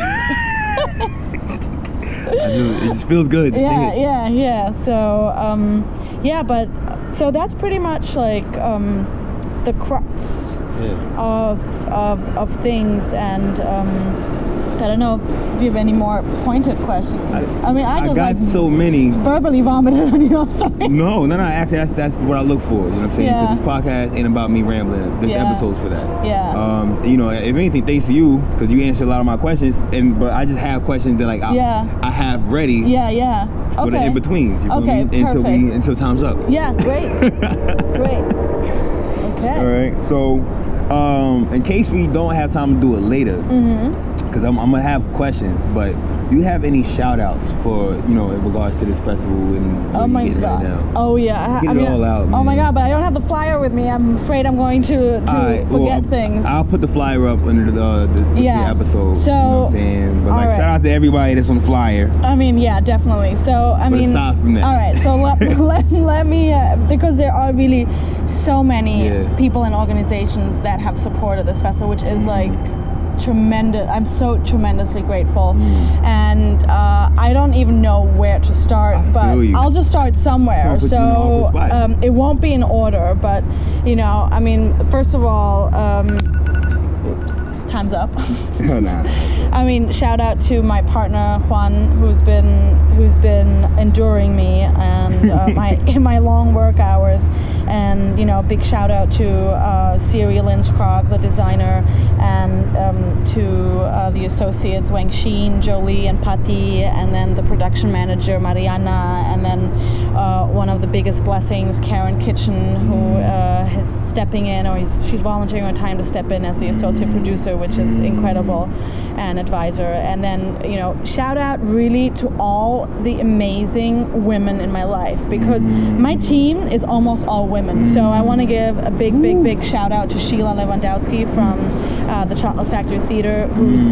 it just feels good. Yeah. So, so that's pretty much like the crux of things, and I don't know if you have any more pointed questions. So many. Verbally vomited on you. I'm sorry. No. Actually, that's what I look for. You know what I'm saying? Because this podcast ain't about me rambling. This episode's for that. Yeah. If anything, thanks to you, because you answered a lot of my questions. But I just have questions that like I have ready. Yeah. For the in betweens. Okay. Perfect. Until time's up. Yeah. Great. Okay. All right. So, in case we don't have time to do it later. Because I'm going to have questions, but do you have any shout-outs for, in regards to this festival and what you're getting right now? Oh, yeah. Just get it all out, man. Oh, my God, but I don't have the flyer with me. I'm afraid I'm going to forget things. I'll put the flyer up under the episode. So, you know what I'm saying? But, like, shout-out to everybody that's on the flyer. I mean, yeah, definitely. So, but aside from that. All right, so let me, because there are really so many people and organizations that have supported this festival, which is, like, tremendous. I'm so tremendously grateful, and I don't even know where to start, but I'll just start somewhere. So it won't be in order, but first of all, time's up. Shout out to my partner Juan, who's been enduring me and my long work hours, and big shout out to Siri Linskrog, the designer, and to the associates Wang Xin, Jolie, and Patti, and then the production manager Mariana, and then one of the biggest blessings, Karen Kitchen, who is stepping in, or she's volunteering her time to step in as the associate producer, which is incredible, and advisor. And then shout out really to all the amazing women in my life, because my team is almost all women. So I want to give a big shout out to Sheila Lewandowski from the Chocolate Factory Theater, who's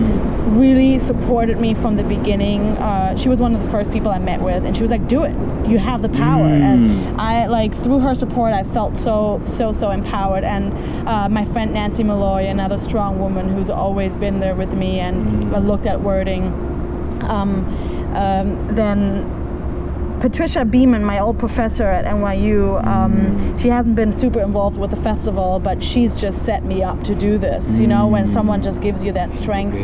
really supported me from the beginning. She was one of the first people I met with, and she was like, do it, you have the power. And I, like, through her support, I felt so empowered. And my friend Nancy Malloy, another strong woman who's always been there with me and looked at wording. Then Patricia Beeman, my old professor at NYU, she hasn't been super involved with the festival, but she's just set me up to do this, you know, when someone just gives you that strength.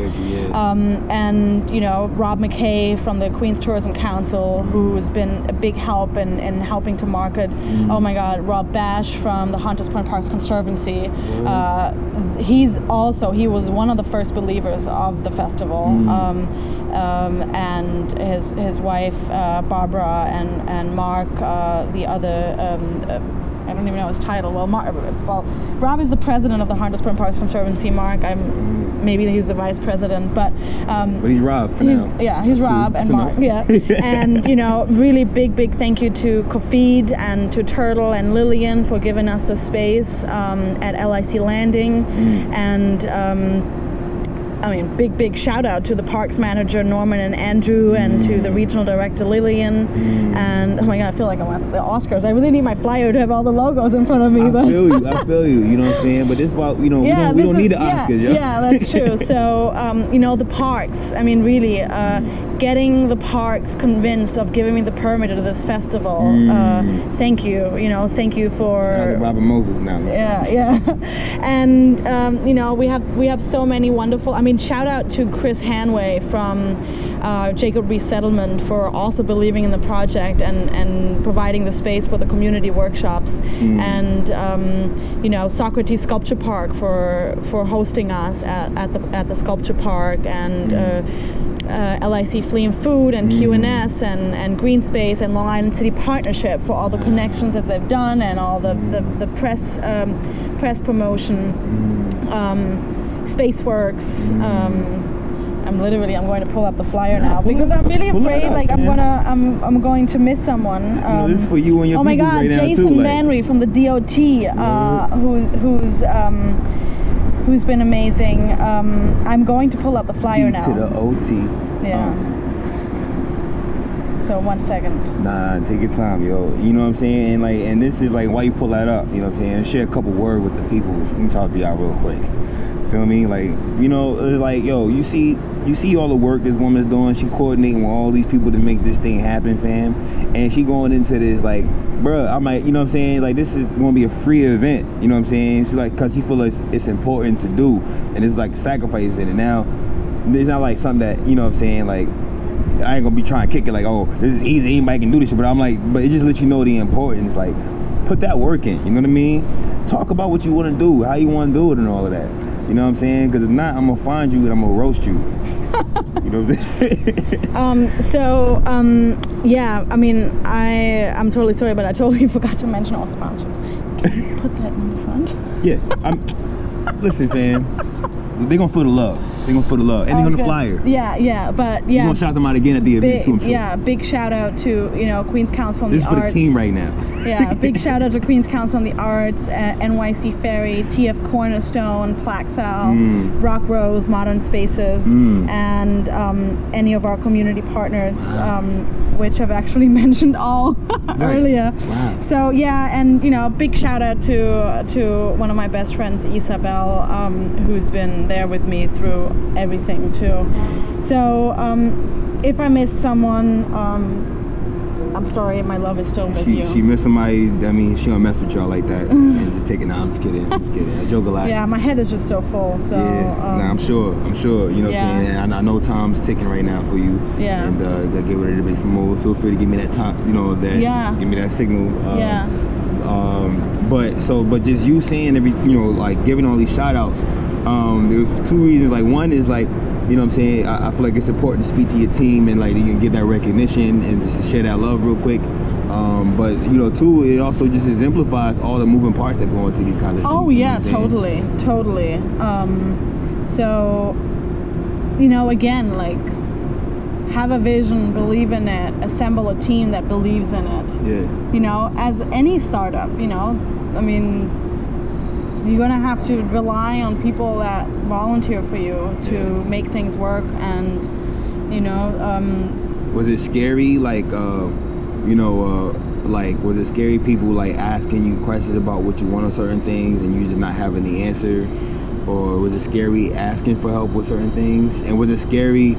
And, you know, Rob McKay from the Queens Tourism Council, who has been a big help in helping to market. Oh my God, Rob Basch from the Hunter's Point Parks Conservancy. He's also, he was one of the first believers of the festival. And his wife, Barbara, and Mark, the other, I don't even know his title. Well, Rob is the president of the Hunter's Point Parks Conservancy. Mark, maybe he's the vice president, but he's Rob for now. Yeah, he's Rob and Mark. Yeah, and you know, really big thank you to Kofid and to Turtle and Lillian for giving us the space at LIC Landing, and. I mean, big shout out to the parks manager, Norman and Andrew, and to the regional director, Lillian. And oh my God, I feel like I'm at the Oscars. I really need my flyer to have all the logos in front of me. I feel you, you know what I'm saying? But this is why, you know, we don't need the Oscars, yo. Yeah, that's true. So, you know, the parks, I mean, really, getting the parks convinced of giving me the permit to this festival. Thank you for... Shout out to Robert Moses now. Yeah. And, you know, we have so many wonderful... I mean, shout out to Chris Hanway from Jacob Resettlement for also believing in the project and providing the space for the community workshops, and you know, Socrates Sculpture Park for hosting us at the sculpture park, and LIC Flea and Food and QNS and Green Space and Long Island City Partnership for all the connections that they've done and all the press promotion. Spaceworks. I'm going to pull up the flyer now because I'm really afraid I'm going to miss someone. This is for you and your people right now too. Oh my God, Jason Manry from the DOT, who's been amazing. I'm going to pull up the flyer now. To the OT. Yeah. So 1 second. Nah, take your time, yo. You know what I'm saying? And this is why you pull that up. You know what I'm saying? Share a couple words with the people. Let me talk to y'all real quick. Feel me? You see all the work this woman's doing. She coordinating with all these people to make this thing happen, fam. And she going into this you know what I'm saying? This is going to be a free event. You know what I'm saying? She's because she feels it's important to do, and it's sacrifice in it. Now, it's not something that, you know what I'm saying? I ain't going to be trying to kick it this is easy. Anybody can do this shit. But it just lets you know the importance. Put that work in. You know what I mean? Talk about what you want to do, how you want to do it, and all of that. You know what I'm saying? Because if not, I'm going to find you and I'm going to roast you. You know what I'm saying? I'm totally sorry, but I totally forgot to mention all sponsors. Can you put that in the front? Yeah. Listen, fam. They're going to feel the love. And they're going to flyer. Yeah. But, yeah. We're going to shout them out again at the event, too, I'm sure. Yeah, big shout out to, you know, Queens Council on the Arts. This is for the team right now. Yeah, big shout out to Queens Council on the Arts, NYC Ferry, TF Cornerstone, Plaxal, Rock Rose, Modern Spaces, and any of our community partners, which I've actually mentioned all earlier. Wow. So, yeah, and, you know, big shout out to one of my best friends, Isabel, who's been there with me through everything too. So if I miss someone, I'm sorry, my love is still with you. She missed somebody. I mean, she don't mess with y'all like that. And just taking. Nah, I'm just kidding. I joke a lot. Yeah, my head is just so full. So yeah. I'm sure. You know what I'm saying. And I know time's ticking right now for you. Yeah. And gotta get ready to make some moves. Feel free to give me that time. You know that. Yeah. Give me that signal. But just you saying every, you know, giving all these shout outs. There's two reasons. One is you know what I'm saying, I feel it's important to speak to your team and you can give that recognition and just to share that love real quick. But you know, two, it also just exemplifies all the moving parts that go into these kinds of things. Oh yeah, totally. So you know, again, have a vision, believe in it, assemble a team that believes in it. Yeah. You know, as any startup, you know, I mean, you're going to have to rely on people that volunteer for you to make things work. And, you know... was it scary, was it scary people, asking you questions about what you want on certain things and you just not having the answer? Or was it scary asking for help with certain things? And was it scary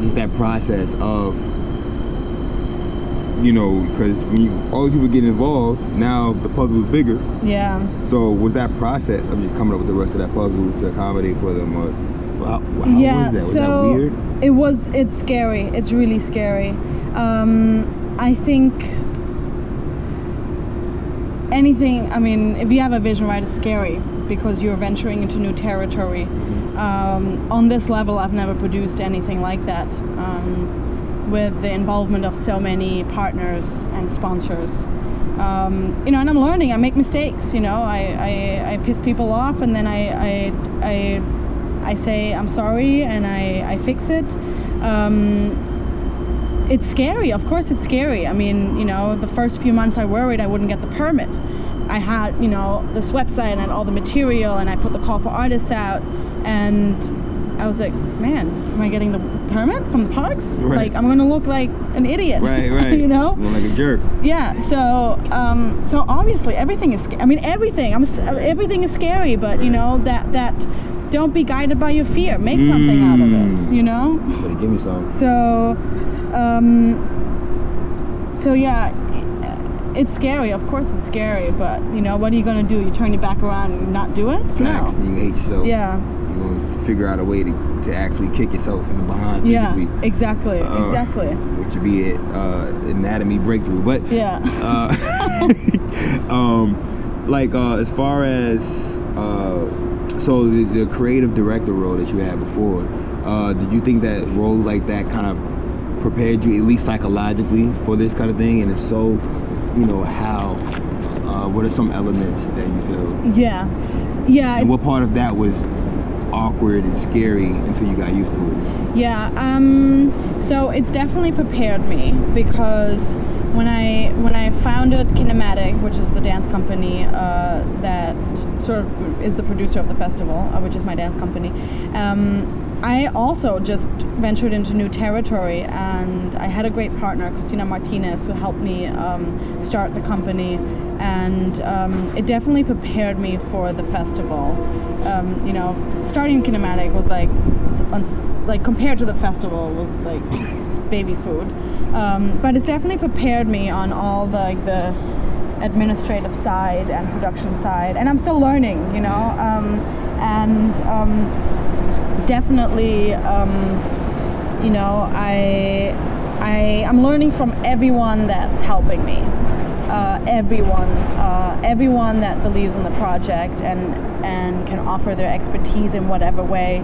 just that process of... you know, because when you, all the people get involved, now the puzzle is bigger. Yeah. So was that process of just coming up with the rest of that puzzle to accommodate for them? Or how was that? Was that weird? It was. It's scary. It's really scary. I think anything. I mean, if you have a vision, right, it's scary because you're venturing into new territory. On this level, I've never produced anything like that. With the involvement of so many partners and sponsors, you know, and I'm learning. I make mistakes. You know, I piss people off, and then I say I'm sorry, and I fix it. It's scary. Of course, it's scary. I mean, you know, the first few months I worried I wouldn't get the permit. I had, you know, this website and all the material, and I put the call for artists out, and I was like, man, am I getting the permit from the parks? Right. Like, I'm gonna look like an idiot. Right, right. You know? Look like a jerk. Yeah. So obviously everything is. I mean, everything. Everything is scary, but right. You know that don't be guided by your fear. Make something out of it. You know. But give me some. So yeah, it's scary. Of course, it's scary. But you know, what are you gonna do? You turn your back around and not do it? Facts. No. You hate yourself. Yeah. Figure out a way to actually kick yourself in the behind physically. Yeah, exactly. Which would be an anatomy breakthrough. But yeah. As far as so the creative director role that you had before, did you think that roles like that kind of prepared you at least psychologically for this kind of thing? And if so, you know how? What are some elements that you feel? Yeah. And what part of that was awkward and scary until you got used to it? Yeah, so it's definitely prepared me because when I founded Kinematic, which is the dance company that sort of is the producer of the festival, which is my dance company, I also just ventured into new territory, and I had a great partner, Christina Martinez, who helped me start the company, and it definitely prepared me for the festival. You know, starting Kinematic was like compared to the festival was like baby food, but it's definitely prepared me on all the administrative side and production side, and I'm still learning, you know, definitely, you know, I'm learning from everyone that's helping me, everyone that believes in the project and can offer their expertise in whatever way.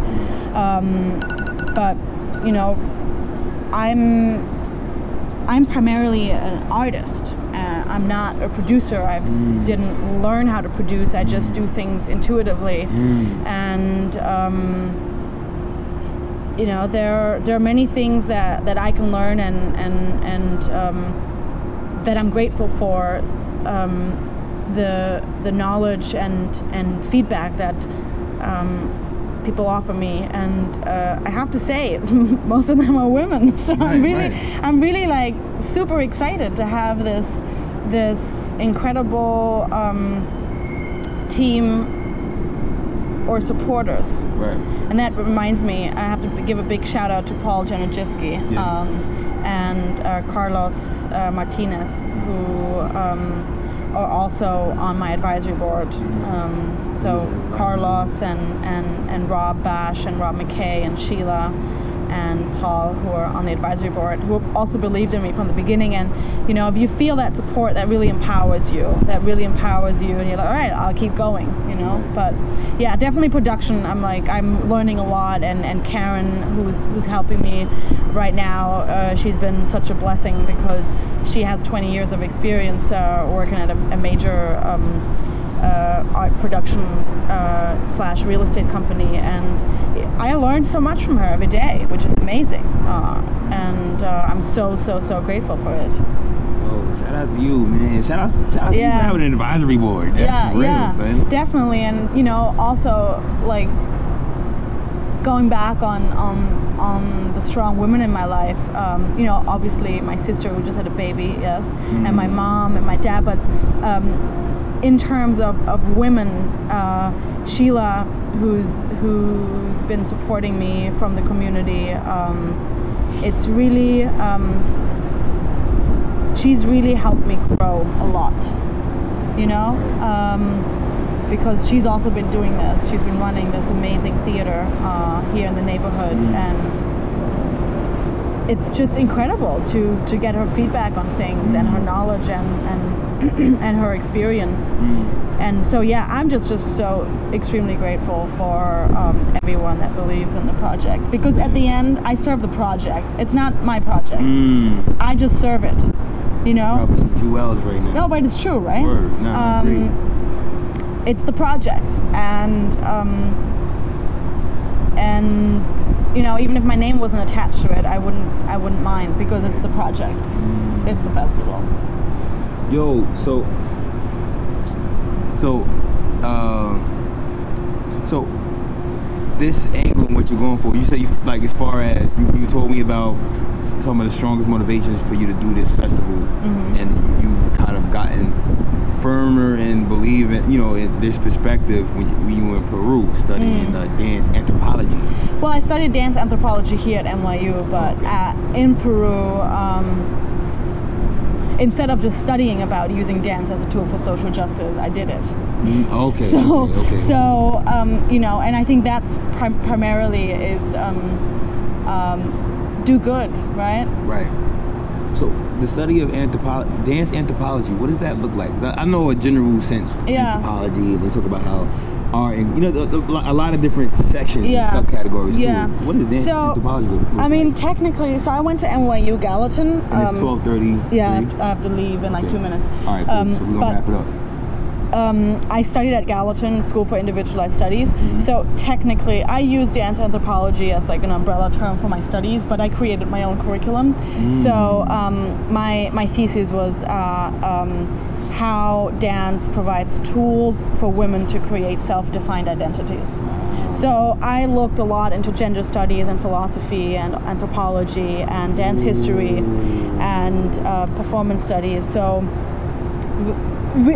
But you know, I'm primarily an artist. I'm not a producer. I didn't learn how to produce. I just do things intuitively, and. You know, there are many things that I can learn and that I'm grateful for, the knowledge and feedback that people offer me, and I have to say most of them are women, so right, I'm really like super excited to have this incredible team or supporters. Right. And that reminds me, I have to give a big shout out to Paul Janojewski, yeah. And Carlos Martinez, who are also on my advisory board. So Carlos and Rob Basch and Rob McKay and Sheila and Paul, who are on the advisory board, who also believed in me from the beginning. And you know, if you feel that support, that really empowers you. And you're like, all right, I'll keep going. You know, but yeah, definitely production. I'm learning a lot. And Karen, who's helping me right now, she's been such a blessing because she has 20 years of experience working at a major art production / real estate company, and I learned so much from her every day, which is amazing, and I'm so grateful for it. Oh, shout out to you, man! Shout out yeah. to you for having an advisory board. That's real, son. Definitely, and you know, also like going back on the strong women in my life. You know, obviously my sister who just had a baby, yes, and my mom and my dad, but. In terms of women, Sheila, who's been supporting me from the community, it's really she's really helped me grow a lot, you know, because she's also been doing this. She's been running this amazing theater here in the neighborhood, and it's just incredible to get her feedback on things and her knowledge and and her experience. And so, yeah, I'm just so extremely grateful for everyone that believes in the project, because at the end, I serve the project. It's not my project. I just serve it, you know? Probably some jewels right now. No, but it's true, right? Word. No, it's the project, and you know, even if my name wasn't attached to it, I wouldn't mind, because it's the project. It's the festival. Yo, so this angle and what you're going for, you say, you, like, as far as you told me about some of the strongest motivations for you to do this festival, and you've kind of gotten firmer in believing, you know, in this perspective when you were in Peru studying dance anthropology. Well, I studied dance anthropology here at NYU, but in Peru, instead of just studying about using dance as a tool for social justice, I did it. Okay. So, you know, and I think that's primarily is do good, right? Right. So the study of dance anthropology, what does that look like? I know a general sense. Yeah. Anthropology, they talk about how art and, you know, a lot of different sections and subcategories too. What is dance anthropology look like? I mean, technically, so I went to NYU Gallatin. And it's 12:30. Yeah, I have to leave in like 2 minutes. All right, so we're going to wrap it up. I studied at Gallatin School for Individualized Studies. So technically, I use dance anthropology as like an umbrella term for my studies, but I created my own curriculum. So my thesis was how dance provides tools for women to create self-defined identities. So I looked a lot into gender studies and philosophy and anthropology and dance history and performance studies. So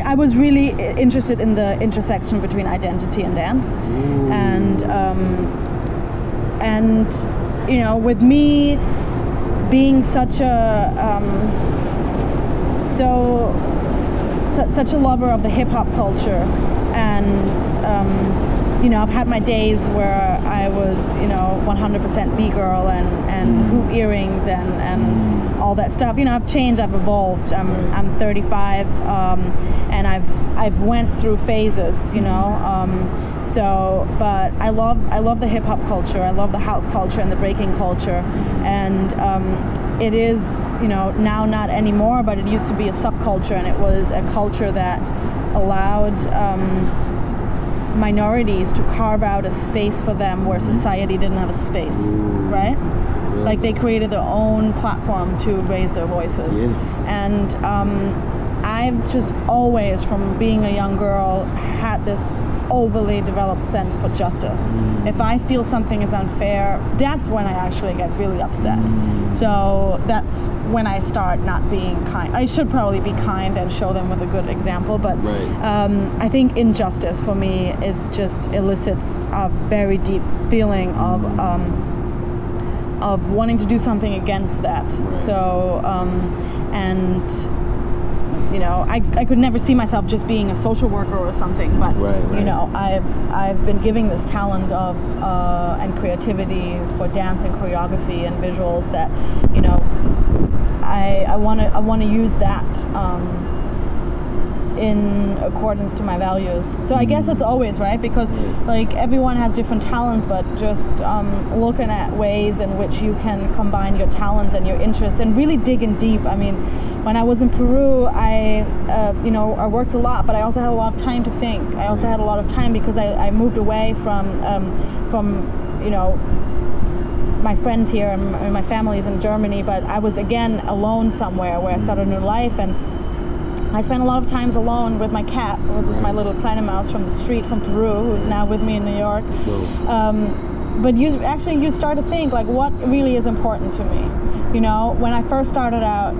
I was really interested in the intersection between identity and dance, and you know, with me being such a such a lover of the hip hop culture, and you know, I've had my days where I was, you know, 100% B-girl and hoop earrings and all that stuff. You know, I've changed, I've evolved. I'm 35, and I've went through phases, you know. So, but I love the hip hop culture. I love the house culture and the breaking culture, and it is, you know, now not anymore, but it used to be a subculture, and it was a culture that allowed minorities to carve out a space for them where society didn't have a space, right? Yeah. Like, they created their own platform to raise their voices. And I've just always, from being a young girl, had this overly developed sense for justice. If I feel something is unfair, that's when I actually get really upset. So that's when I start not being kind. I should probably be kind and show them with a good example, but I think injustice for me is just elicits a very deep feeling of wanting to do something against that. So and you know, I could never see myself just being a social worker or something, but you know, I've been giving this talent of and creativity for dance and choreography and visuals that, you know, I want to use that in accordance to my values. So I guess that's always right, because like everyone has different talents, but just looking at ways in which you can combine your talents and your interests and really dig in deep. I mean, when I was in Peru, I worked a lot, but I also had a lot of time to think. I also had a lot of time because I moved away from you know, my friends here and my family's in Germany, but I was again alone somewhere where I started a new life, and I spent a lot of times alone with my cat, which is my little Kleinemaus from the street from Peru, who is now with me in New York. But you start to think, like, what really is important to me? You know, when I first started out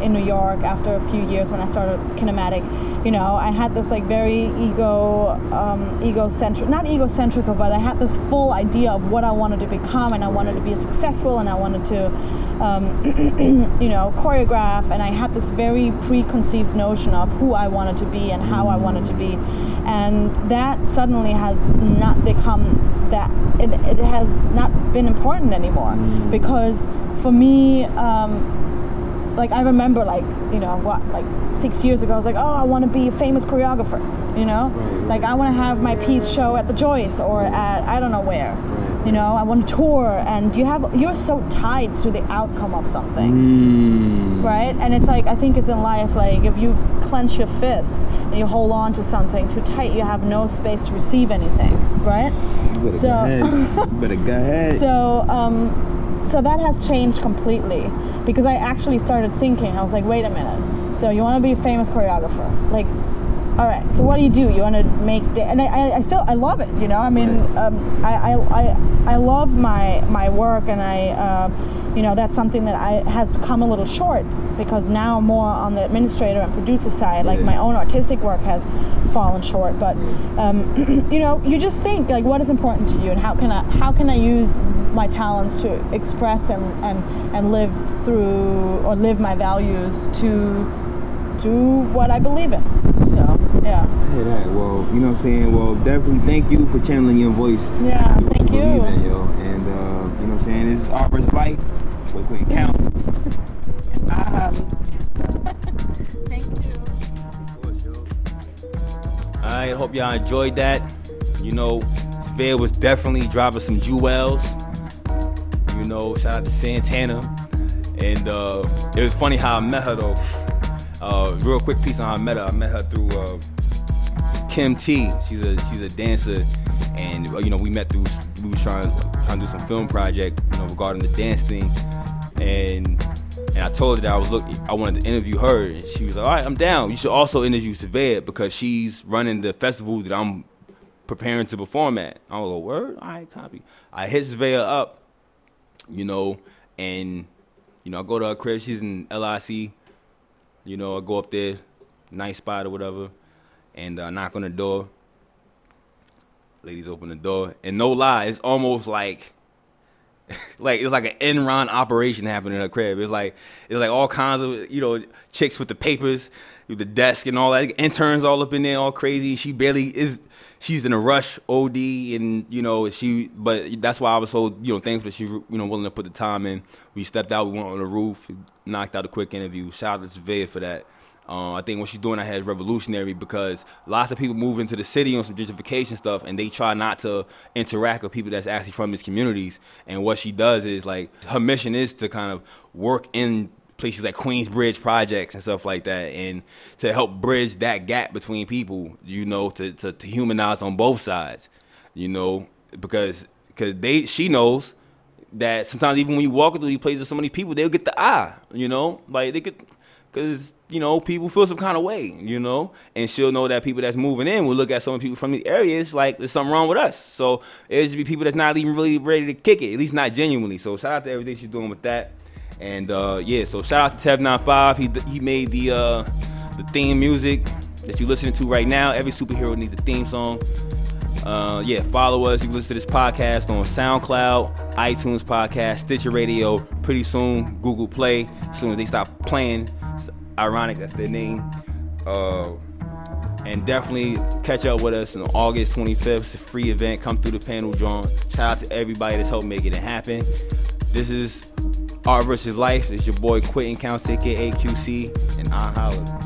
in New York, after a few years when I started Kinematic, you know, I had this like very egocentric, but I had this full idea of what I wanted to become, and I wanted to be successful, and I wanted to, you know, choreograph, and I had this very preconceived notion of who I wanted to be and how I wanted to be, and that suddenly has not become that. It has not been important anymore because. For me, like I remember, like, you know, what, like 6 years ago, I was like, oh, I want to be a famous choreographer, you know, like I want to have my piece show at the Joyce or at I don't know where, you know, I want to tour, and you're so tied to the outcome of something, right? And it's like, I think it's in life, like if you clench your fists and you hold on to something too tight, you have no space to receive anything, right? You better go ahead. So that has changed completely, because I actually started thinking, I was like, wait a minute, so you want to be a famous choreographer, like, all right, so what do? You want to make, and I love it, you know, I mean, I love my work, and I, you know, that's something that has come a little short, because now more on the administrator and producer side, like my own artistic work has fallen short, but, you know, you just think, like, what is important to you, and how can I use my talents to express and live through or live my values to do what I believe in. So well, you know what I'm saying, well, definitely thank you for channeling your voice. Thank you. And you know what I'm saying, this is Arbor's Life for Quentin Counts. Thank you. I hope y'all enjoyed that. You know, Svea was definitely dropping some jewels. You know, shout out to Santana. And it was funny how I met her, though. Real quick piece on how I met her. I met her through Kim T. She's a dancer, and you know, we met through, we was trying to do some film project, you know, regarding the dance thing. And I told her that I wanted to interview her, and she was like, all right, I'm down. You should also interview Svea, because she's running the festival that I'm preparing to perform at. I was like, word? All right, copy. I hit Svea up. You know, and, you know, I go to her crib, she's in LIC, you know, I go up there, nice spot or whatever, and I knock on the door, ladies open the door, and no lie, it's almost like, it's like an Enron operation happening in her crib. It's like all kinds of, you know, chicks with the papers, with the desk and all that, interns all up in there, all crazy, she barely is... She's in a rush, OD, and, you know, but that's why I was so, you know, thankful that she, you know, willing to put the time in. We stepped out, we went on the roof, knocked out a quick interview. Shout out to Svea for that. I think what she's doing out here is revolutionary, because lots of people move into the city on some gentrification stuff, and they try not to interact with people that's actually from these communities. And what she does is, like, her mission is to kind of work in places like Queensbridge projects and stuff like that, and to help bridge that gap between people, you know, to humanize on both sides, you know, because she knows that sometimes even when you walk through these places with so many people, they'll get the eye, you know, like they could, because, you know, people feel some kind of way, you know, and she'll know that people that's moving in will look at some people from these areas like there's something wrong with us. So it'll just be people that's not even really ready to kick it, at least not genuinely. So shout out to everything she's doing with that. And so shout out to Tev95. He made the theme music that you're listening to right now. Every superhero needs a theme song. Follow us. You can listen to this podcast on SoundCloud, iTunes Podcast, Stitcher Radio, pretty soon Google Play. As soon as they stop playing, it's ironic that's their name. And definitely catch up with us on August 25th. It's a free event. Come through the panel drawing. Shout out to everybody that's helped make it happen. This is Art vs. Life. It's your boy Quentin Counts, aka QC, and I holler.